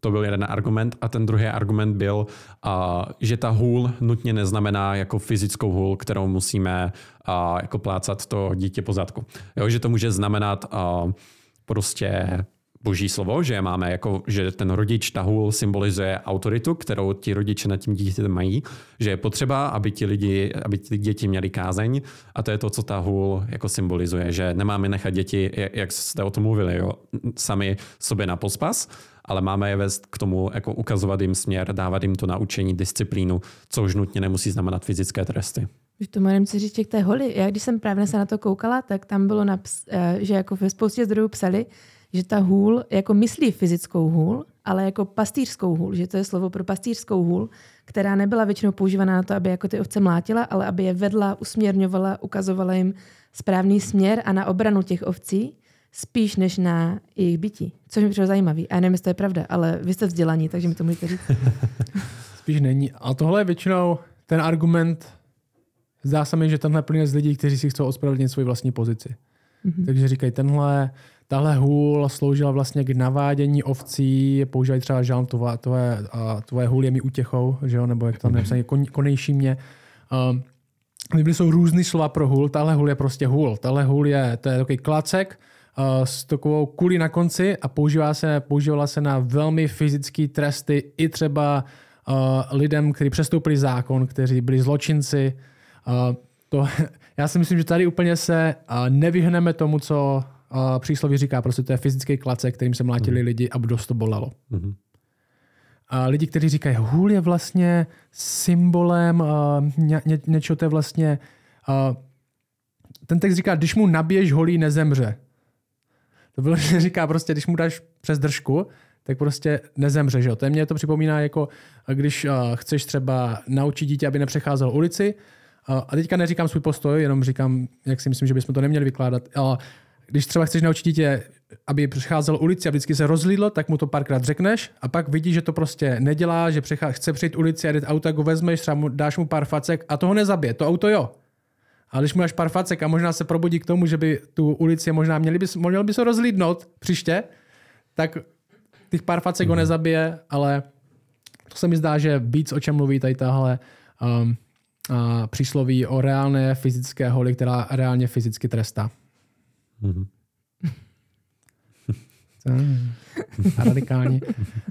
To byl jeden argument a ten druhý argument byl, a, že ta hůl nutně neznamená jako fyzickou hůl, kterou musíme a, jako plácat to dítě po zadku. Jo, že to může znamenat a, prostě Boží slovo, že máme jako, že ten rodič tahul symbolizuje autoritu, kterou ti rodiče nad tím dítětem mají, že je potřeba, aby ti lidi, aby ti děti měli kázeň, a to je to, co tahul jako symbolizuje, že nemáme nechat děti, jak jste o tom mluvili, jo, sami sobě na pospas, ale máme je vést k tomu, jako ukazovat jim směr, dávat jim to naučení, disciplínu, což nutně nemusí znamenat fyzické tresty. Že to mám chci říct k té holi. Já když jsem právě se na to koukala, tak tam bylo, naps- že jako ve spoustě zdrojů psali, že ta hůl jako myslí fyzickou hůl, ale jako pastýřskou hůl, že to je slovo pro pastýřskou hůl, která nebyla většinou používaná na to, aby jako ty ovce mlátila, ale aby je vedla, usměrňovala, ukazovala jim správný směr a na obranu těch ovcí, spíš než na jejich bytí. Což mi přišlo zajímavý. A nevím, jestli to je pravda, ale vy jste vzdělaní, takže mi to můžete říct. Spíš není. A tohle je většinou ten argument, zdá se mi, že tenhle plyne z lidí, kteří si chcou ospravedlnit svoji vlastní pozici. Mm-hmm. Takže říkají, tenhle, tahle hůl sloužila vlastně k navádění ovcí, používají třeba žalm, tvoje, tvoje, tvoje hůl je mi útěchou, že jo? Nebo jak tam napsané, kon, konejší mě. Um, Kdyby jsou různý slova pro hůl, tahle hůl je prostě hůl. Tahle hůl je, to je takový klacek uh, s takovou kulí na konci a používá se, používala se na velmi fyzické tresty i třeba uh, lidem, kteří přestoupili zákon, kteří byli zločinci. Uh, to, já si myslím, že tady úplně se uh, nevyhneme tomu, co uh, přísloví říká. Prostě to je fyzický klacek, kterým se mlátili mm. lidi a dost to bolelo. Mm. Uh, lidi, kteří říkají, hůl je vlastně symbolem uh, ně, ně, něčeho, to je vlastně... Uh, ten text říká, když mu nabiješ holí, nezemře. To bylo, že říká prostě, když mu dáš přes držku, tak prostě nezemře, že jo. To mě to připomíná jako, když uh, chceš třeba naučit dítě, aby nepřecházelo ulici. A teďka neříkám svůj postoj, jenom říkám, jak si myslím, že bychom to neměli vykládat. Ale když třeba chceš naučit dítě, aby přecházelo ulici a vždycky se rozlídlo, tak mu to párkrát řekneš a pak vidíš, že to prostě nedělá, že přechá... chce přejít ulici a jde auta, go vezmeš, třeba mu, dáš mu pár facek a toho nezabije, to auto jo. A když mu dáš pár facek a možná se probudí k tomu, že by tu ulici možná měli bys, měl by se rozlídnout příště, tak těch pár facek ho nezabije, ale to se mi zdá, že víc o čem mluví tady tahle um, a přísloví o reálné fyzické holi, která reálně fyzicky trestá. Mm-hmm. Radikální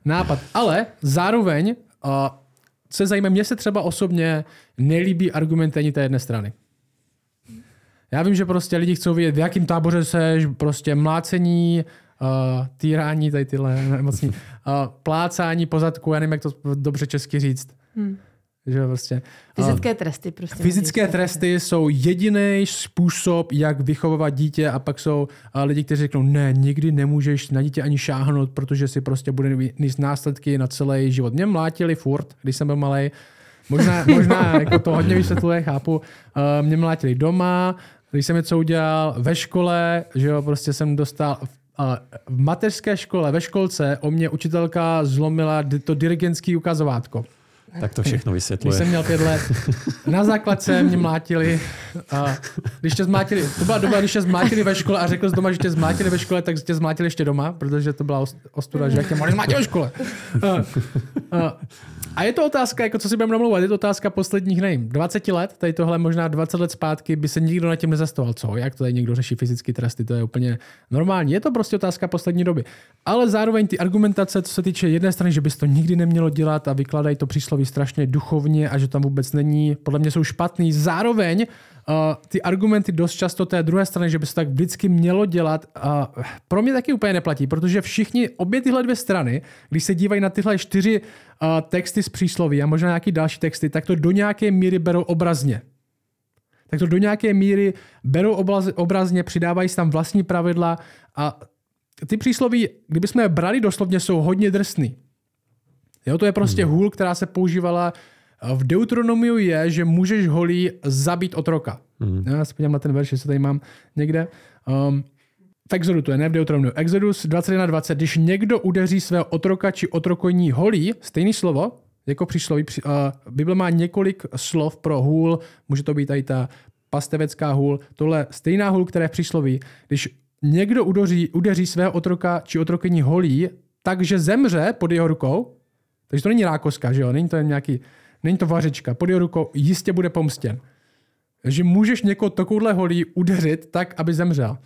nápad. Ale zároveň, co je zajímavé, mně se třeba osobně nelíbí argumenty ani té jedné strany. Já vím, že prostě lidi chcou vědět, v jakém táboře seš, prostě mlácení, týrání, tady tyhle nemocní, plácání pozadku, já nevím, jak to dobře česky říct. Hmm. Že prostě. Fyzické tresty prostě. Fyzické tresty jsou jediný způsob, jak vychovovat dítě, a pak jsou lidi, kteří řeknou, ne, nikdy nemůžeš na dítě ani šáhnout, protože si prostě bude nést následky na celý život. Mě mlátili furt, když jsem byl malej. Možná, možná jako to hodně vysvětluje, chápu. Mě mlátili doma, když jsem něco udělal, ve škole, že jo, prostě jsem dostal... V mateřské škole, ve školce o mě učitelka zlomila to dirigentský ukazovátko. Tak to všechno vysvětluje. Když jsem měl pět let, na základce mě mlátili. A když tě zmlátili, to byla doba, když tě zmlátili ve škole a řekl jsi doma, že tě zmlátili ve škole, tak tě zmlátili ještě doma, protože to byla ostuda, že jak tě mohli zmlátit ve škole. A, a, a je to otázka, jako co si budeme domlouvat, je to otázka posledních, nevím, dvacet let, tady tohle možná dvacet let zpátky by se nikdo na tím nezastoval. Co? Jak to tady někdo řeší fyzické tresty, to je úplně normální. Je to prostě otázka poslední doby. Ale zároveň ty argumentace, co se týče jedné strany, že bys to nikdy nemělo dělat a vykládají to přísloví strašně duchovně a že tam vůbec není, podle mě jsou špatný. Zároveň uh, ty argumenty dost často té druhé strany, že by se tak vždycky mělo dělat, uh, pro mě taky úplně neplatí, protože všichni, obě tyhle dvě strany, když se dívají na tyhle čtyři uh, texty z přísloví a možná nějaký další texty, tak to do nějaké míry berou obrazně. Tak to do nějaké míry berou obraz, obrazně, přidávají si tam vlastní pravidla a ty přísloví, kdybychom je brali doslovně, jsou hodně drsný. Jo, to je prostě hůl, která se používala v Deuteronomiu je, že můžeš holí zabít otroka. Mm. Já se podívám na ten verš, jestli tady mám někde. Um, v Exodu to je, ne v Deuteronomiu. Exodus dvacet jedna dvacet. Když někdo udeří svého otroka či otrokojní holí, stejné slovo, jako přísloví, uh, Bible má několik slov pro hůl, může to být tady ta pastevecká hůl, tohle stejná hůl, která je v přísloví. Když někdo udeří, udeří svého otroka či otrokojní holí, takže zemře pod jeho rukou. Takže to není rákoska, že jo? Není to jen nějaký, není to vařečka. Pod jeho rukou jistě bude pomstěn. Že můžeš někoho takovouhle holí udeřit tak, aby zemřel.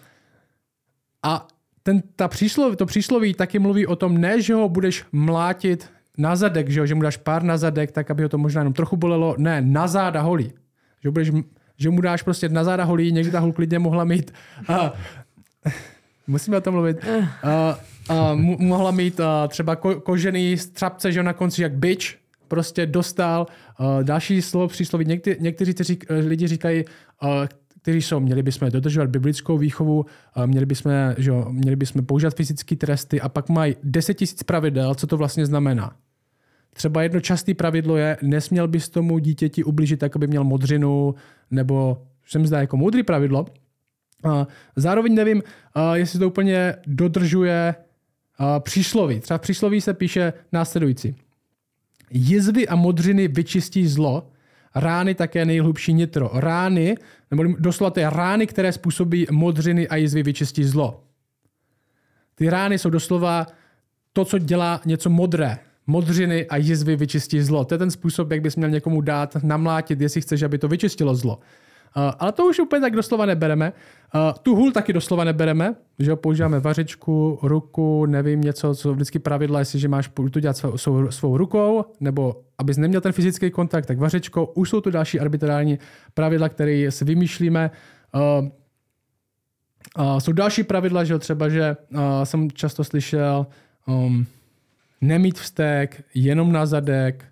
A ten, ta přísloví, to přísloví taky mluví o tom, ne, že ho budeš mlátit na zadek, že, ho, že mu dáš pár na zadek, tak aby ho to možná jenom trochu bolelo. Ne, na záda holí. Že, budeš, že mu dáš prostě na záda holí, někdy ta hůl klidně mohla mít... Uh, musíme o tom mluvit. Uh, uh, mu, mohla mít uh, třeba ko, kožený střapce, že na konci jak bič prostě dostal. Uh, další slovo přísloví. Někte, někteří řík, lidi říkají... Uh, kteří jsou, měli bychom dodržovat biblickou výchovu, měli bychom, že jo, měli bychom používat fyzické tresty a pak mají deset tisíc pravidel, co to vlastně znamená. Třeba jedno časté pravidlo je, nesměl bys tomu dítěti ublížit, tak aby měl modřinu, nebo se mi zdá jako moudrý pravidlo. Zároveň nevím, jestli to úplně dodržuje přísloví. Třeba v přísloví se píše následující. Jizvy a modřiny vyčistí zlo, rány také nejhlubší nitro. Rány, nebo doslova ty rány, které způsobí modřiny a jizvy, vyčistí zlo. Ty rány jsou doslova to, co dělá něco modré. Modřiny a jizvy vyčistí zlo. To je ten způsob, jak bys měl někomu dát, namlátit, jestli chceš, aby to vyčistilo zlo. Uh, ale to už úplně tak doslova nebereme. Uh, tu hůl taky doslova nebereme, že jo, používáme vařičku, ruku, nevím, něco, co vždycky pravidla, jestliže máš to dělat svou, svou, svou rukou, nebo abys neměl ten fyzický kontakt, tak vařičkou. Už jsou tu další arbitrální pravidla, které si vymýšlíme. Uh, uh, jsou další pravidla, že jo, třeba, že uh, jsem často slyšel um, nemít vztek, jenom na zadek,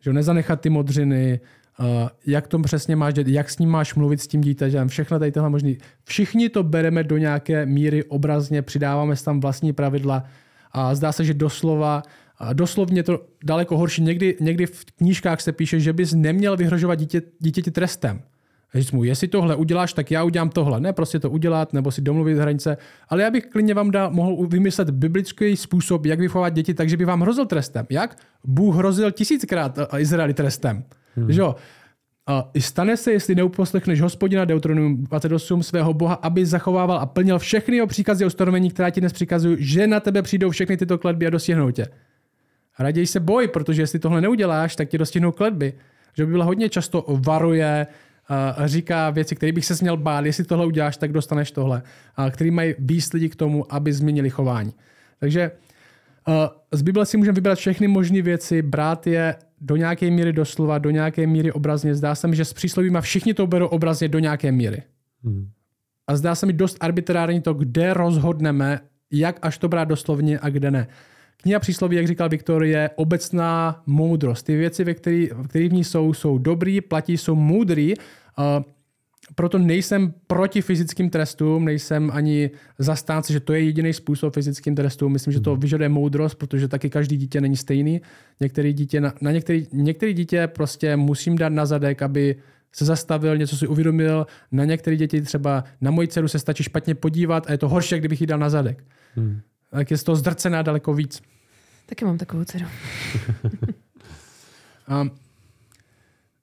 že jo, nezanechat ty modřiny, Uh, jak tom přesně máš dělat, jak s ním máš mluvit s tím dítětem, všechno tady tohle možný. Všichni to bereme do nějaké míry obrazně, přidáváme tam vlastní pravidla a zdá se, že doslova, doslovně to daleko horší. Někdy, někdy v knížkách se píše, že bys neměl vyhrožovat dítě, dítěti trestem. Říct mu, jestli tohle uděláš, tak já udělám tohle. Ne, prostě to udělat nebo si domluvit hranice. Ale já bych klidně vám dal, mohl vymyslet biblický způsob, jak vychovat děti, takže by vám hrozil trestem. Jak? Bůh hrozil tisíckrát Izraeli trestem. Hmm. Jo. A stane se, jestli neuposlechneš Hospodina, Deuteronomium dvacet osm, svého Boha, aby zachovával a plnil všechny jeho příkazy a ustanovení, která ti dnes přikazují, že na tebe přijdou všechny tyto kletby a dostihnou tě. Raději se boj, protože jestli tohle neuděláš, tak ti dostihnou kletby. Že Bible hodně často varuje, a říká věci, které bych se směl bát, jestli tohle uděláš, tak dostaneš tohle, a který mají výst lidi k tomu, aby změnili chování. Takže z Bible si můžeme vybrat všechny možné věci, brát je do nějaké míry doslova, do nějaké míry obrazně. Zdá se mi, že s příslovíma všichni to berou obrazně do nějaké míry. Hmm. A zdá se mi dost arbitrární to, kde rozhodneme, jak až to brát doslovně a kde ne. Kniha přísloví, jak říkal Viktor, je obecná moudrost. Ty věci, ve který, který v ní jsou, jsou dobrý, platí, jsou moudrý. Uh, proto nejsem proti fyzickým trestům, nejsem ani zastánce, že to je jediný způsob fyzickým trestům. Myslím, že to vyžaduje moudrost, protože taky každý dítě není stejný. Některé dítě, na, na některý, některý dítě prostě musím dát na zadek, aby se zastavil, něco si uvědomil. Na některé děti, třeba na moji dceru, se stačí špatně podívat a je to horší, kdybych jí dal na zadek. Hmm. Tak je z toho zdrcená daleko víc. Taky mám takovou dceru. A,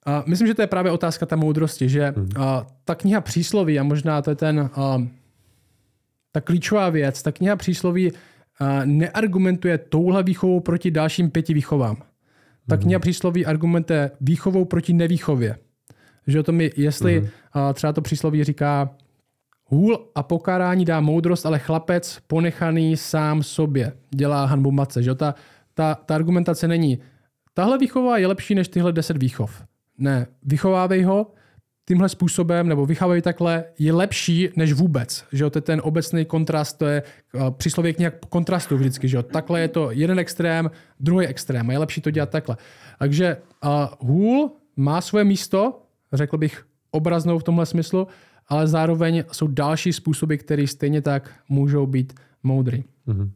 a myslím, že to je právě otázka ta moudrosti, že a, ta kniha přísloví, a možná to je ten, a, ta klíčová věc, ta kniha přísloví a, neargumentuje touhle výchovou proti dalším pěti výchovám. Ta kniha přísloví argumentuje výchovou proti nevýchově. Že to mi, jestli a, třeba to přísloví říká, hůl a pokárání dá moudrost, ale chlapec ponechaný sám sobě dělá hanbu matce. Že? Ta, ta, ta argumentace není, tahle výchova je lepší než tyhle deset výchov. Ne, vychovávej ho tímhle způsobem, nebo vychovávej takhle, je lepší než vůbec. Že? To je ten obecný kontrast, to je příslověk nějak kontrastu vždycky. Že? Takhle je to jeden extrém, druhý extrém a je lepší to dělat takhle. Takže uh, hůl má svoje místo, řekl bych obraznou v tomhle smyslu, ale zároveň jsou další způsoby, které stejně tak můžou být moudrý. Mm-hmm.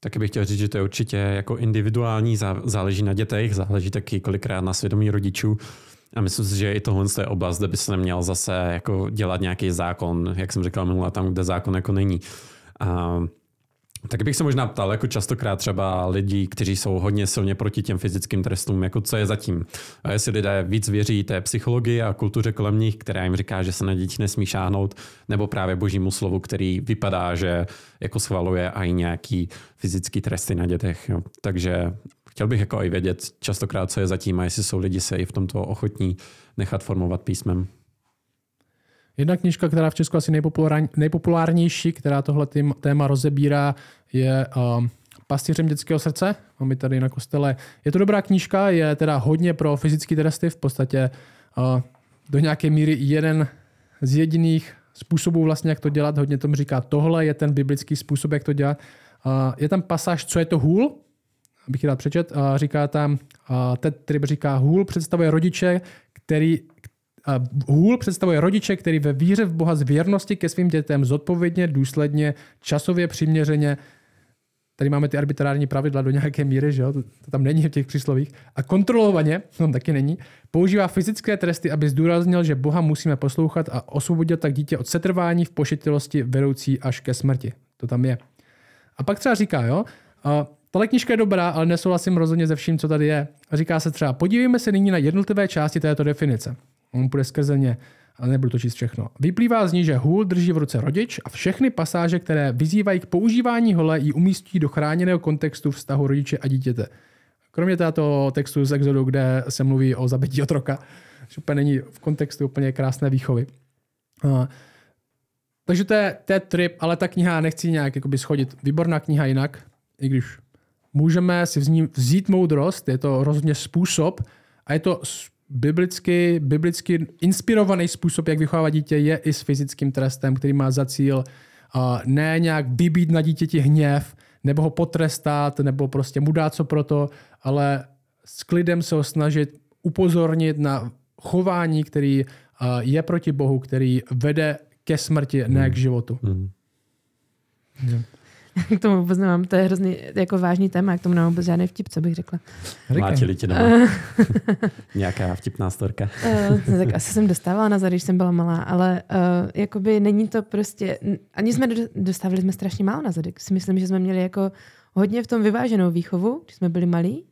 Taky bych chtěl říct, že to je určitě jako individuální, záleží na dětech, záleží taky kolikrát na svědomí rodičů. A myslím si, že i tohle je oblast, kde by se neměl zase jako dělat nějaký zákon, jak jsem říkal minule, tam, kde zákon jako není. A taky bych se možná ptal, jako častokrát třeba lidí, kteří jsou hodně silně proti těm fyzickým trestům, jako co je zatím. A jestli lidé víc věří té psychologii a kultuře kolem nich, která jim říká, že se na děti nesmí šáhnout, nebo právě božímu slovu, který vypadá, že jako schvaluje i nějaký fyzický tresty na dětech. Jo. Takže chtěl bych jako i vědět častokrát, co je zatím a jestli jsou lidi se i v tomto ochotní nechat formovat písmem. Jedna knížka, která v Česku asi nejpopulárnější, která tohle téma rozebírá, je um, Pastýřem dětského srdce. Máme tady na kostele. Je to dobrá knížka, je teda hodně pro fyzické tresty, v podstatě uh, do nějaké míry jeden z jediných způsobů vlastně, jak to dělat. Hodně tomu říká, tohle je ten biblický způsob, jak to dělat. Uh, je tam pasáž, co je to hůl, abych ji rád přečet. Uh, říká tam, uh, Ted Trip říká, hůl představuje rodiče, který Hůl představuje rodiče, který ve víře v Boha z věrnosti ke svým dětem zodpovědně, důsledně, časově přiměřeně, tady máme ty arbitrární pravidla do nějaké míry, že jo? To, to tam není v těch příslovích, a kontrolovaně, on taky není, používá fyzické tresty, aby zdůraznil, že Boha musíme poslouchat a osvobodil tak dítě od setrvání v pošetilosti vedoucí až ke smrti. To tam je. A pak třeba říká, jo, a tahle knížka je dobrá, ale nesouhlasím rozhodně se vším, co tady je. A říká se třeba, podívejme se nyní na jednotlivé části této definice. On půjde skrze ně, ale nebudu to číst všechno. Vyplývá z ní, že hůl drží v ruce rodič a všechny pasáže, které vyzývají k používání hole, ji umístí do chráněného kontextu vztahu rodiče a dítěte. Kromě této textu z Exodu, kde se mluví o zabití otroka, že úplně není v kontextu úplně krásné výchovy. A, takže to je Ted Trip, ale ta kniha nechci nějak jakoby schodit. Výborná kniha jinak, i když můžeme si vzít moudrost, je to rozhodně způsob a je to Biblicky, biblicky inspirovaný způsob, jak vychovávat dítě, je i s fyzickým trestem, který má za cíl uh, ne nějak vybít na dítěti hněv, nebo ho potrestat, nebo prostě mu dát co proto, ale s klidem se ho snažit upozornit na chování, který uh, je proti Bohu, který vede ke smrti, ne k životu. Mm. Mm. K tomu vůbec nemám, to je hrozný jako vážný téma, k tomu nemám vůbec žádný vtip, co bych řekla. Mlátili tě doma. Nějaká vtipná storka. No, tak asi jsem dostávala na zad, když jsem byla malá, ale uh, jakoby není to prostě, ani jsme dostávali jsme strašně málo na zad. Si myslím, že jsme měli jako hodně v tom vyváženou výchovu, když jsme byli malí.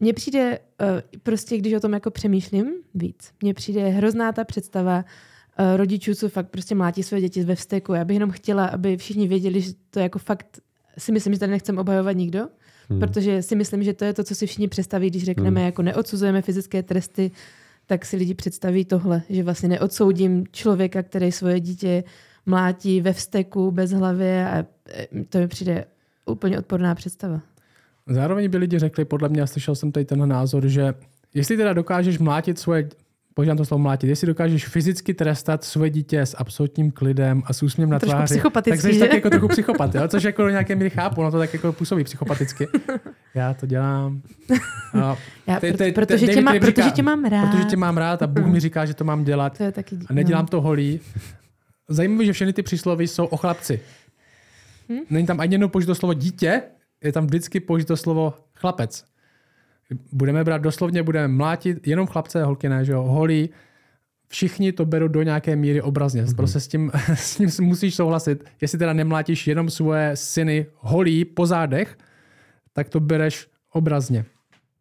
Mně přijde uh, prostě, když o tom jako přemýšlím víc, mně přijde hrozná ta představa rodičů, co fakt prostě mlátí své děti ve vzteku. Já bych jenom chtěla, aby všichni věděli, že to jako fakt si myslím, že tady nechcem obhajovat nikdo, hmm. protože si myslím, že to je to, co si všichni představí, když řekneme, hmm. jako neodsuzujeme fyzické tresty, tak si lidi představí tohle, že vlastně neodsoudím člověka, který svoje dítě mlátí ve vzteku, bez hlavy, a to mi přijde úplně odporná představa. Zároveň by lidi řekli, podle mě, slyšel jsem tady ten názor, že jestli teda dokážeš mlátit svoje Používám to slovo mlátit. Jestli dokážeš fyzicky trestat své dítě s absolutním klidem a s úsměvem na tváři, tak jsi tak jako trochu psychopat, jo? Což jako do nějaké míry chápu, no to tak jako působí psychopaticky. Já to dělám. Protože tě mám rád. Protože tě mám rád a Bůh mi říká, že to mám dělat. A nedělám to holí. Zajímavé, že všechny ty přísloví jsou o chlapci. Není tam ani jednou použito slovo dítě, je tam vždycky použito slovo chlapec. Budeme brát doslovně, budeme mlátit, jenom chlapce, holky ne, že jo, holí. Všichni to berou do nějaké míry obrazně. Mm-hmm. Prostě s tím, s tím musíš souhlasit. Jestli teda nemlátíš jenom svoje syny holí po zádech, tak to bereš obrazně.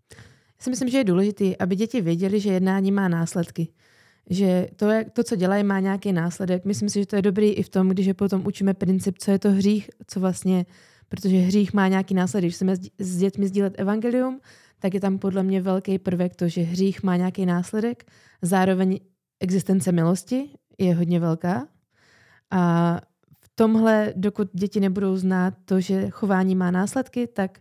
Já si myslím, že je důležité, aby děti věděli, že jednání má následky. Že to, jak, to, co dělají, má nějaký následek. Myslím si, že to je dobrý i v tom, když je potom učíme princip, co je to hřích, co vlastně, protože hřích má nějaký následek. Když chceme s dětmi sdílet evangelium, tak je tam podle mě velký prvek to, že hřích má nějaký následek. Zároveň existence milosti je hodně velká. A v tomhle, dokud děti nebudou znát to, že chování má následky, tak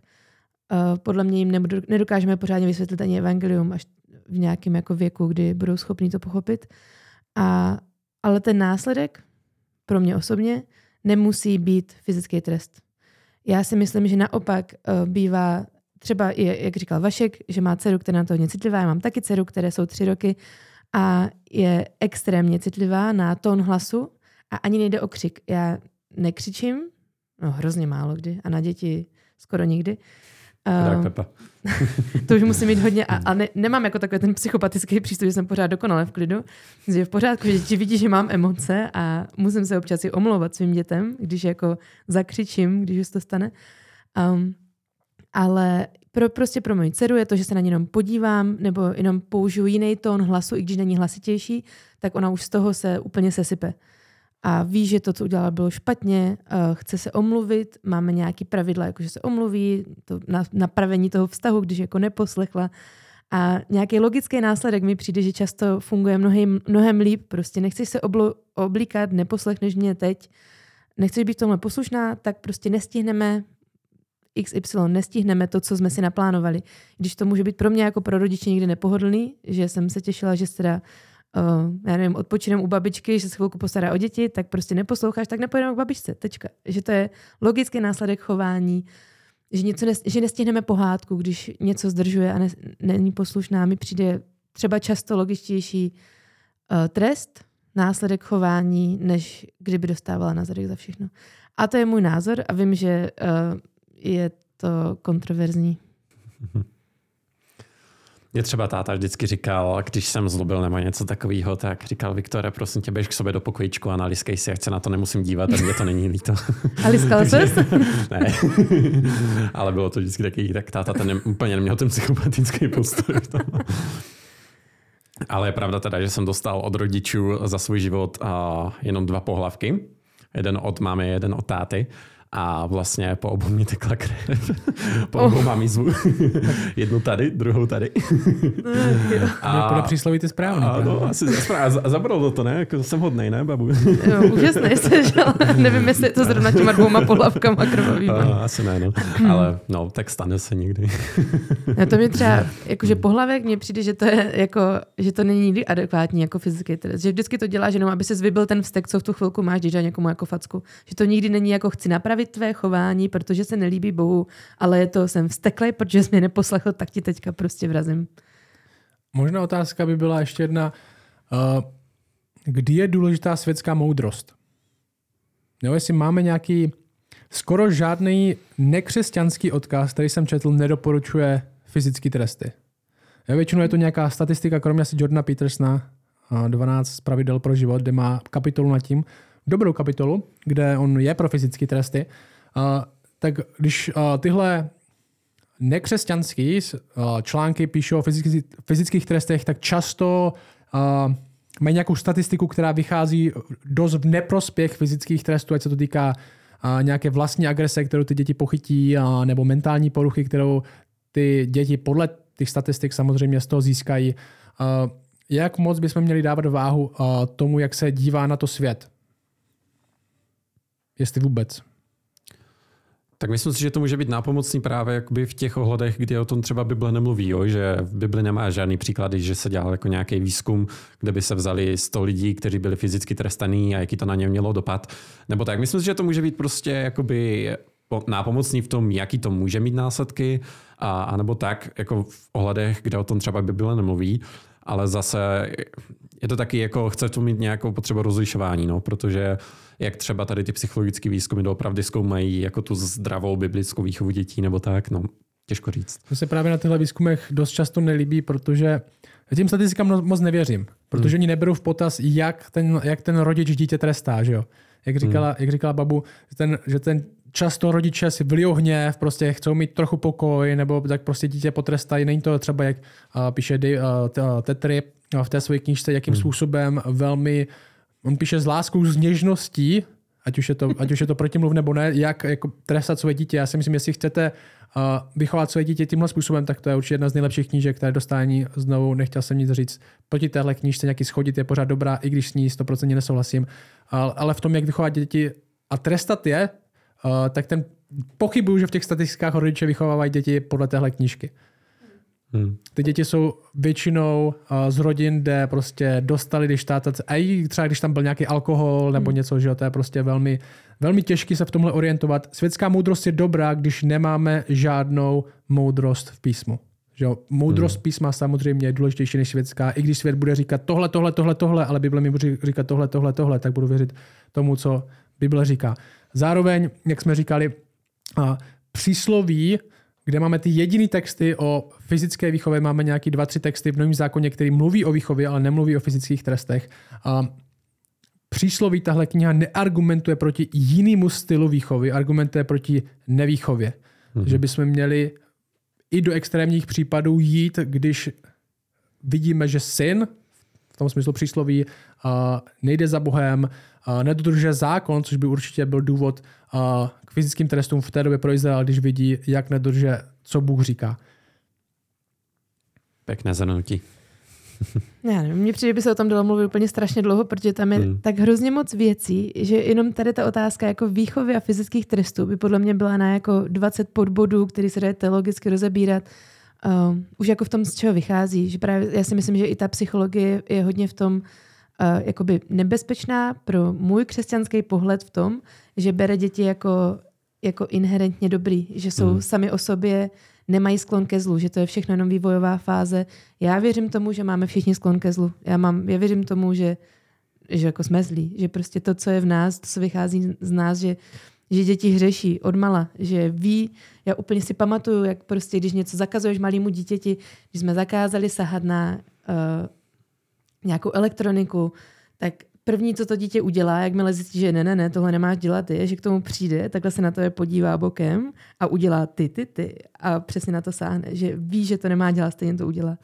uh, podle mě jim nebudu, nedokážeme pořádně vysvětlit ani evangelium až v nějakém jako věku, kdy budou schopni to pochopit. A, ale ten následek, pro mě osobně, nemusí být fyzický trest. Já si myslím, že naopak uh, bývá třeba, jak říkal Vašek, že má dceru, která na to hodně citlivá. Já mám taky dceru, které jsou tři roky a je extrémně citlivá na tón hlasu a ani nejde o křik. Já nekřičím, no hrozně málo kdy a na děti skoro nikdy. Um, to už musím mít hodně, a, a ne, nemám jako takový ten psychopatický přístup, že jsem pořád dokonale v klidu. Že v pořádku, že děti vidí, že mám emoce a musím se občas i omlouvat svým dětem, když jako zakřičím, když už to stane. Um, Ale pro, prostě pro moji dceru je to, že se na ně jenom podívám nebo jenom použiju jiný tón hlasu, i když není hlasitější, tak ona už z toho se úplně sesype. A ví, že to, co udělala, bylo špatně, chce se omluvit, máme nějaké pravidla, jakože se omluví, to napravení toho vztahu, když jako neposlechla. A nějaký logický následek mi přijde, že často funguje mnohem, mnohem líp. Prostě nechceš se oblo- oblíkat, neposlechneš mě teď, nechceš být v tomhle poslušná, tak prostě nestihneme iks ypsilon, nestihneme to, co jsme si naplánovali. Když to může být pro mě jako pro rodiče někdy nepohodlný, že jsem se těšila, že se teda Uh, já nevím, odpočinem u babičky, že se chvilku postará o děti, tak prostě neposloucháš, tak nepojedeme k babičce, tečka. Že to je logický následek chování, že, něco ne, že nestihneme pohádku, když něco zdržuje a ne, není poslušná. Mi přijde třeba často logičtější uh, trest, následek chování, než kdyby dostávala na zadek za všechno. A to je můj názor a vím, že uh, je to kontroverzní. Mě třeba táta vždycky říkal, když jsem zlobil nebo něco takového, tak říkal: Viktore, prosím tě, běž k sobě do pokojíčku a naliskej si, ať se na to nemusím dívat, a mě to není líto. A liskal jsi? Ne. Ale bylo to vždycky takový, tak táta ten ne, úplně neměl ten psychopatický postoj. Ale je pravda teda, že jsem dostal od rodičů za svůj život uh, jenom dva pohlavky. Jeden od mámy, jeden od táty. A vlastně po obou mě tekla krev. Po obou oh. mám jízvu. Jednu tady, druhou tady. A podle přísloví ty správný. A, no, asi zabralo to, ne? Jako jsem hodnej, ne, babu? No, úžasný jsi, že? Nevím, jestli je to zrovna těma dvouma pohlavkama krvavýma. No, asi ne, no. Ale no, tak stane se někdy. No, to mě třeba, jakože pohlavek, mně přijde, že to je jako, že to není nikdy adekvátní jako fyzický trest. Že vždycky to děláš jenom, aby ses vybil ten vztek, co v tu chvilku máš, když dá někomu jako facku. Že to nikdy není jako chci napravit tvé chování, protože se nelíbí Bohu, ale je to, jsem vzteklej, protože jsi mě neposlechl, tak ti teďka prostě vrazím. Možná otázka by byla ještě jedna. Kdy je důležitá světská moudrost? Jo, jestli máme nějaký, skoro žádný nekřesťanský odkaz, který jsem četl, nedoporučuje fyzické tresty. Jo, většinou je to nějaká statistika, kromě asi Jordana Petersona, dvanáct pravidel pro život, kde má kapitolu nad tím, dobrou kapitolu, kde on je pro fyzické tresty, uh, tak když uh, tyhle nekřesťanské uh, články píšou o fyzických, fyzických trestech, tak často uh, mají nějakou statistiku, která vychází dost v neprospěch fyzických trestů, ať se to týká uh, nějaké vlastní agrese, kterou ty děti pochytí, uh, nebo mentální poruchy, kterou ty děti podle těch statistik samozřejmě z toho získají. Uh, jak moc bychom měli dávat váhu uh, tomu, jak se dívá na to svět? Jestli vůbec. Tak myslím si, že to může být nápomocný právě jakoby v těch ohledech, kdy o tom třeba Bible nemluví, jo? Že v Bibli nemá žádný příklady, že se dělal jako nějaký výzkum, kde by se vzali sto lidí, kteří byli fyzicky trestaní a jaký to na ně mělo dopad. Nebo tak. Myslím si, že to může být prostě jakoby nápomocný v tom, jaký to může mít následky, a, a nebo tak jako v ohledech, kde o tom třeba Bible nemluví. Ale zase je to taky jako, chce tu mít nějakou potřebu rozlišování, no, protože jak třeba tady ty psychologické výzkumy doopravdy zkoumají jako tu zdravou biblickou výchovu dětí nebo tak, no, těžko říct. To se právě na těchto výzkumech dost často nelíbí, protože tím statistikám moc nevěřím, protože hmm. oni neberou v potaz, jak ten, jak ten rodič dítě trestá, že jo. Jak říkala, hmm. jak říkala babu, že ten, že ten často rodiče si vlijou hněv, prostě chcou mít trochu pokoj, nebo tak prostě dítě potrestají. Není to třeba, jak uh, píše Ted Trip uh, v té své knížce, jakým hmm. způsobem velmi, on píše s láskou, s něžností, ať už je to, ať už je to protimluv nebo ne, jak jako trestat svoje dítě. Já si myslím, jestli chcete uh, vychovat svoje dítě tímhle způsobem, tak to je určitě jedna z nejlepších knížek, které dostání. Znovu nechtěl jsem nic říct. Proti téhle knížce nějaký schodit je pořád dobrá, i když s ní sto procent nesouhlasím. Ale, ale v tom, jak vychovat děti a trestat je, Uh, tak ten pochybuju, že v těch statistikách rodiče vychovávají děti podle téhle knížky. Hmm. Ty děti jsou většinou uh, z rodin, kde prostě dostali, když táta, a i třeba když tam byl nějaký alkohol nebo hmm. něco, že to je prostě velmi, velmi těžké se v tomhle orientovat. Světská moudrost je dobrá, když nemáme žádnou moudrost v písmu. Že jo? Moudrost hmm. písma samozřejmě je důležitější než světská, i když svět bude říkat tohle, tohle, tohle, tohle, ale Bible mi bude říkat tohle, tohle, tohle, tak budu věřit tomu, co Bible říká. Zároveň, jak jsme říkali, přísloví, kde máme ty jediný texty o fyzické výchově, máme nějaký dva, tři texty v Novém zákoně, který mluví o výchově, ale nemluví o fyzických trestech. Přísloví, tahle kniha neargumentuje proti jinému stylu výchovy, argumentuje proti nevýchově. Mhm. Že bychom měli i do extrémních případů jít, když vidíme, že syn, v tom smyslu přísloví, nejde za Bohem, nedodržuje zákon, což by určitě byl důvod k fyzickým trestům v té době pro Izrael, když vidí, jak nedodržuje, co Bůh říká. Pěkné zhrnutí. Já nevím, mně přijde, že by se o tom dalo mluvit úplně strašně dlouho, protože tam je hmm. tak hrozně moc věcí, že jenom tady ta otázka jako výchovy a fyzických trestů by podle mě byla na jako dvacet podbodů, který se dá teologicky rozebírat. Uh, už jako v tom, z čeho vychází. Že právě já si myslím, že i ta psychologie je hodně v tom uh, jakoby nebezpečná pro můj křesťanský pohled v tom, že bere děti jako, jako inherentně dobrý, že jsou hmm. sami o sobě, nemají sklon ke zlu, že to je všechno jenom vývojová fáze. Já věřím tomu, že máme všichni sklon ke zlu. Já, mám, já věřím tomu, že, že jako jsme zlí, že prostě to, co je v nás, to, co vychází z nás, že, že děti hřeší odmala, že ví, já úplně si pamatuju, jak prostě, když něco zakazuješ malému dítěti, když jsme zakázali sahat na uh, nějakou elektroniku, tak první, co to dítě udělá, jakmile zjistí, že ne, ne, ne, tohle nemáš dělat, je, že k tomu přijde, takhle se na to je podívá bokem a udělá ty, ty, ty a přesně na to sáhne, že ví, že to nemá dělat, stejně to udělá.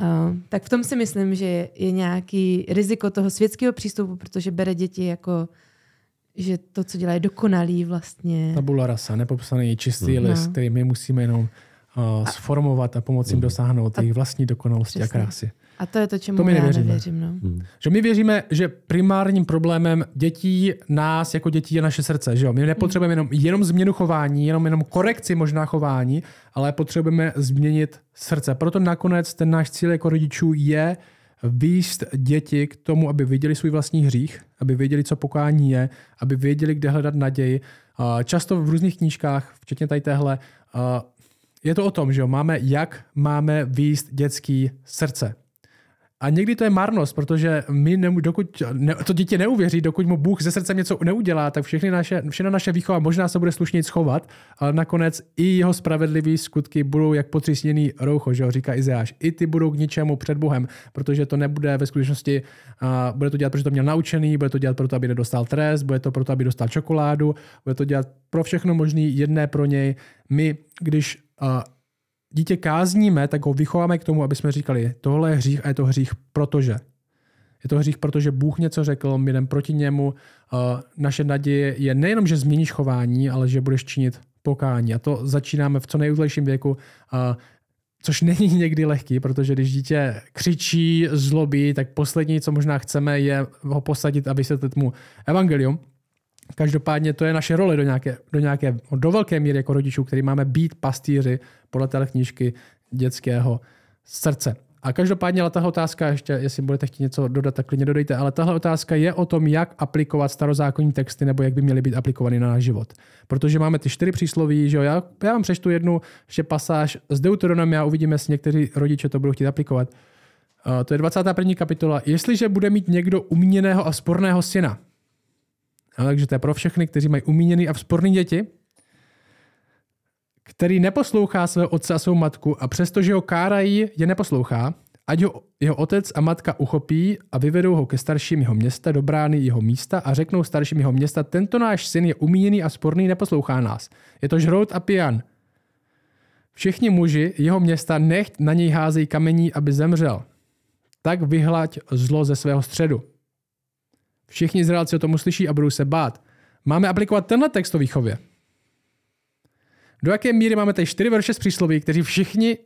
Uh, tak v tom si myslím, že je nějaký riziko toho světského přístupu, protože bere děti jako, že to, co dělá, je dokonalý vlastně. Tabula rasa, nepopsaný čistý hmm. list, který my musíme jenom uh, sformovat a pomoci jim hmm. dosáhnout jejich vlastní dokonalosti přesně. a krásy. A to je to, čemu to my já nevěříme. nevěřím. No. Hmm. Že my věříme, že primárním problémem dětí, nás jako dětí je naše srdce. Že jo? My nepotřebujeme jenom, jenom změnu chování, jenom, jenom korekci možná chování, ale potřebujeme změnit srdce. Proto nakonec ten náš cíl jako rodičů je výst děti k tomu, aby věděli svůj vlastní hřích, aby věděli, co pokání je, aby věděli, kde hledat naději. Často v různých knížkách, včetně tady téhle, je to o tom, že jo? Máme, jak máme výst dětský srdce. A někdy to je marnost, protože my nemů, dokud ne, to dítě neuvěří, dokud mu Bůh ze srdce něco neudělá, tak všechny naše, všechna naše výchova možná se bude slušně schovat, ale nakonec i jeho spravedlivý skutky budou jak potřísněný roucho, že ho říká Izajáš. I ty budou k ničemu před Bohem, protože to nebude ve skutečnosti, uh, bude to dělat, protože to měl naučený, bude to dělat proto, aby nedostal trest, bude to proto, aby dostal čokoládu, bude to dělat pro všechno možný, jedné pro něj. My, když uh, dítě kázníme, tak ho vychováme k tomu, aby jsme říkali, tohle je hřích a je to hřích protože. Je to hřích, protože Bůh něco řekl, my jdem proti němu. Naše naděje je nejenom, že změníš chování, ale že budeš činit pokání. A to začínáme v co nejútlejším věku, což není někdy lehký, protože když dítě křičí, zlobí, tak poslední, co možná chceme, je ho posadit a vysvětlit mu evangelium. Každopádně to je naše role do nějaké, do nějaké, do velké míry jako rodičů, který máme být pastýři podle téhle knížky dětského srdce. A každopádně ale tahle otázka, ještě jestli budete chtít něco dodat, tak klidně dodejte, ale tahle otázka je o tom, jak aplikovat starozákonní texty nebo jak by měly být aplikovány na náš život. Protože máme ty čtyři přísloví, že jo, já, já vám přečtu jednu ještě pasáž z Deuteronomia, uvidíme, jestli někteří rodiče to budou chtít aplikovat. Uh, to je dvacátá první kapitola. Jestliže bude mít někdo umíněného a sporného syna, no, takže to je pro všechny, kteří mají umíněný a vzporný děti, který neposlouchá svého otce a svou matku a přestože ho kárají, je neposlouchá, ať ho jeho otec a matka uchopí a vyvedou ho ke starším jeho města, do brány jeho místa a řeknou starším jeho města, tento náš syn je umíněný a sporný, neposlouchá nás. Je to žrout a pijan. Všichni muži jeho města nechť na něj házejí kamení, aby zemřel. Tak vyhlaď zlo ze svého středu. Všichni Izraelci o tom uslyší a budou se bát. Máme aplikovat tenhle text o výchově. Do jaké míry máme tady čtyři verše z přísloví, kteří všichni,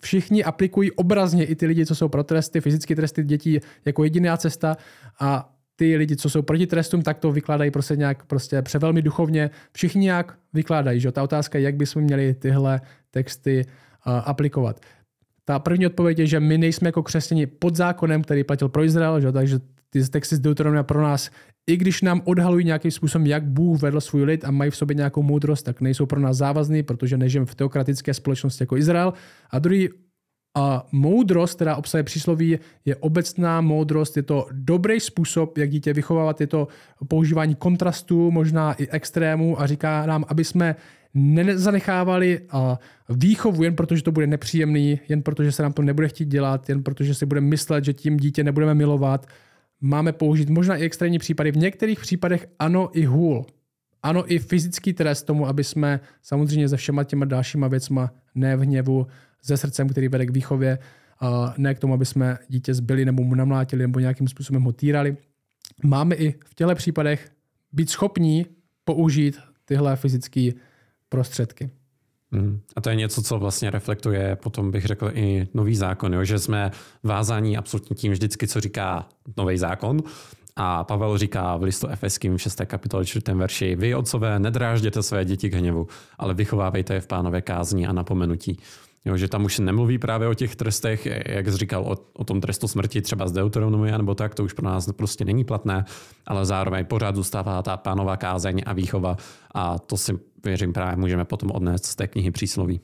všichni aplikují obrazně i ty lidi, co jsou pro tresty, fyzické tresty dětí jako jediná cesta a ty lidi, co jsou proti trestům, tak to vykládají prostě nějak prostě převelmi duchovně. Všichni nějak vykládají, že ta otázka je, jak bychom měli tyhle texty uh, aplikovat. Ta první odpověď je, že my nejsme jako křesťani pod zákonem, který platil pro Izrael, že? Takže ty texty z Deuteronomia pro nás, i když nám odhalují nějakým způsobem, jak Bůh vedl svůj lid a mají v sobě nějakou moudrost, tak nejsou pro nás závazný, protože nežijeme v teokratické společnosti jako Izrael. A druhý, a moudrost, která obsahuje přísloví, je obecná moudrost, je to dobrý způsob, jak dítě vychovávat, je to používání kontrastů, možná i extrémů a říká nám, aby jsme nezanechávali výchovu jen protože to bude nepříjemný, jen protože se nám to nebude chtít dělat, jen protože si budeme myslet, že tím dítě nebudeme milovat. Máme použít možná i extrémní případy. V některých případech ano i hůl. Ano i fyzický trest tomu, aby jsme samozřejmě se všema těma dalšíma věcma ne v hněvu, se srdcem, který vede k výchově, ne k tomu, aby jsme dítě zbyli nebo mu namlátili nebo nějakým způsobem ho týrali. Máme i v těchto případech být schopní použít tyhle fyzické prostředky. A to je něco, co vlastně reflektuje, potom bych řekl, i nový zákon, jo? Že jsme vázáni absolutně tím vždycky, co říká nový zákon. A Pavel říká v listu Efeským v šesté kapitole čtvrtém verši: Vy, otcové, nedrážděte své děti k hněvu, ale vychovávejte je v Pánově kázni a napomenutí. Jo, že tam už nemluví právě o těch trestech, jak jsi říkal, o, o tom trestu smrti třeba z Deuteronomia nebo tak, to už pro nás prostě není platné, ale zároveň pořád zůstává ta Pánova kázeň a výchova a to si, věřím, právě můžeme potom odnést z té knihy Přísloví.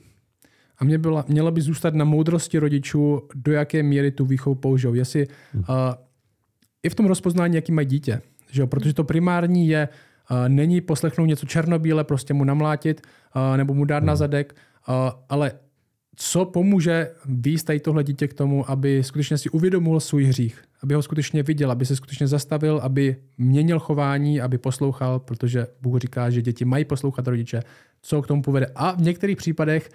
A mě byla, měla by zůstat na moudrosti rodičů, do jaké míry tu výchovu použijou. Jestli, hmm. uh, i v tom rozpoznání, jaký mají dítě, že jo? Protože to primární je, uh, není poslechnout něco černobíle, prostě mu namlátit uh, nebo mu dát hmm. na zadek, uh, ale co pomůže výjist tady tohle dítě k tomu, aby skutečně si uvědomil svůj hřích, aby ho skutečně viděl, aby se skutečně zastavil, aby měnil chování, aby poslouchal, protože Bůh říká, že děti mají poslouchat rodiče, co k tomu povede. A v některých případech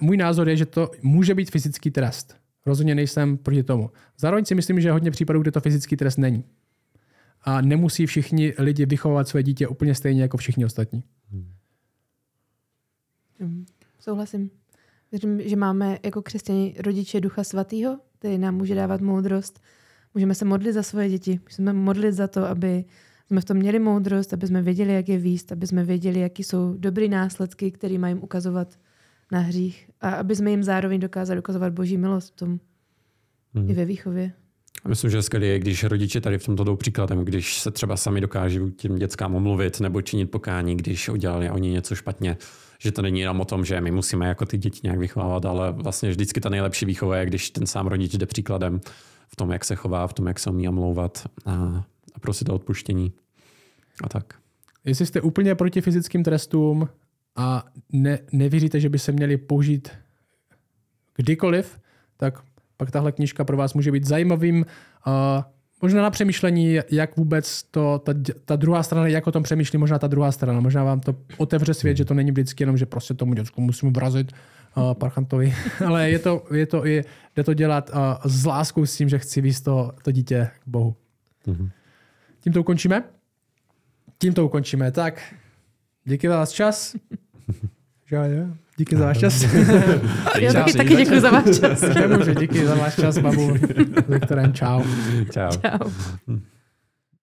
můj názor je, že to může být fyzický trest. Rozhodně nejsem proti tomu. Zároveň si myslím, že je hodně případů, kde to fyzický trest není. A nemusí všichni lidi vychovávat své dítě úplně stejně jako všichni ostatní. Hmm. Souhlasím. Věřím, že máme jako křesťané rodiče Ducha Svatého, který nám může dávat moudrost. Můžeme se modlit za svoje děti. Můžeme modlit za to, aby jsme v tom měli moudrost, aby jsme věděli, jak je vést, aby jsme věděli, jaký jsou dobrý následky, které mají ukazovat na hřích. A aby jsme jim zároveň dokázali ukazovat Boží milost v tom hmm. i ve výchově. Myslím, že skvělé je, když rodiče tady v tomto jdou příkladem, když se třeba sami dokážou těm dětskám omluvit nebo činit pokání, když udělali oni něco špatně. Že to není jenom o tom, že my musíme jako ty děti nějak vychovávat, ale vlastně vždycky ta nejlepší výchova je, když ten sám rodič jde příkladem v tom, jak se chová, v tom, jak se umí omlouvat a, a prosit o odpuštění. A tak. Jestli jste úplně proti fyzickým trestům a ne, nevěříte, že by se měli použít kdykoliv, tak pak tahle knížka pro vás může být zajímavým uh, možná na přemýšlení, jak vůbec to, ta, ta druhá strana, jak o tom přemýšlí možná ta druhá strana. Možná vám to otevře svět, že to není vždycky jenom, že prostě tomu děcku musím vrazit uh, parchantovi. Ale je to, je to i, jde to dělat uh, s láskou, s tím, že chci vést to, to dítě k Bohu. Mm-hmm. Tímto ukončíme? Tímto ukončíme. Tak, díky za váš čas. Díky za váš čas. Já taky, taky děkuji za váš čas. Nemůžu, díky za váš čas, Babu. Viktorem, čau. Čau. Čau.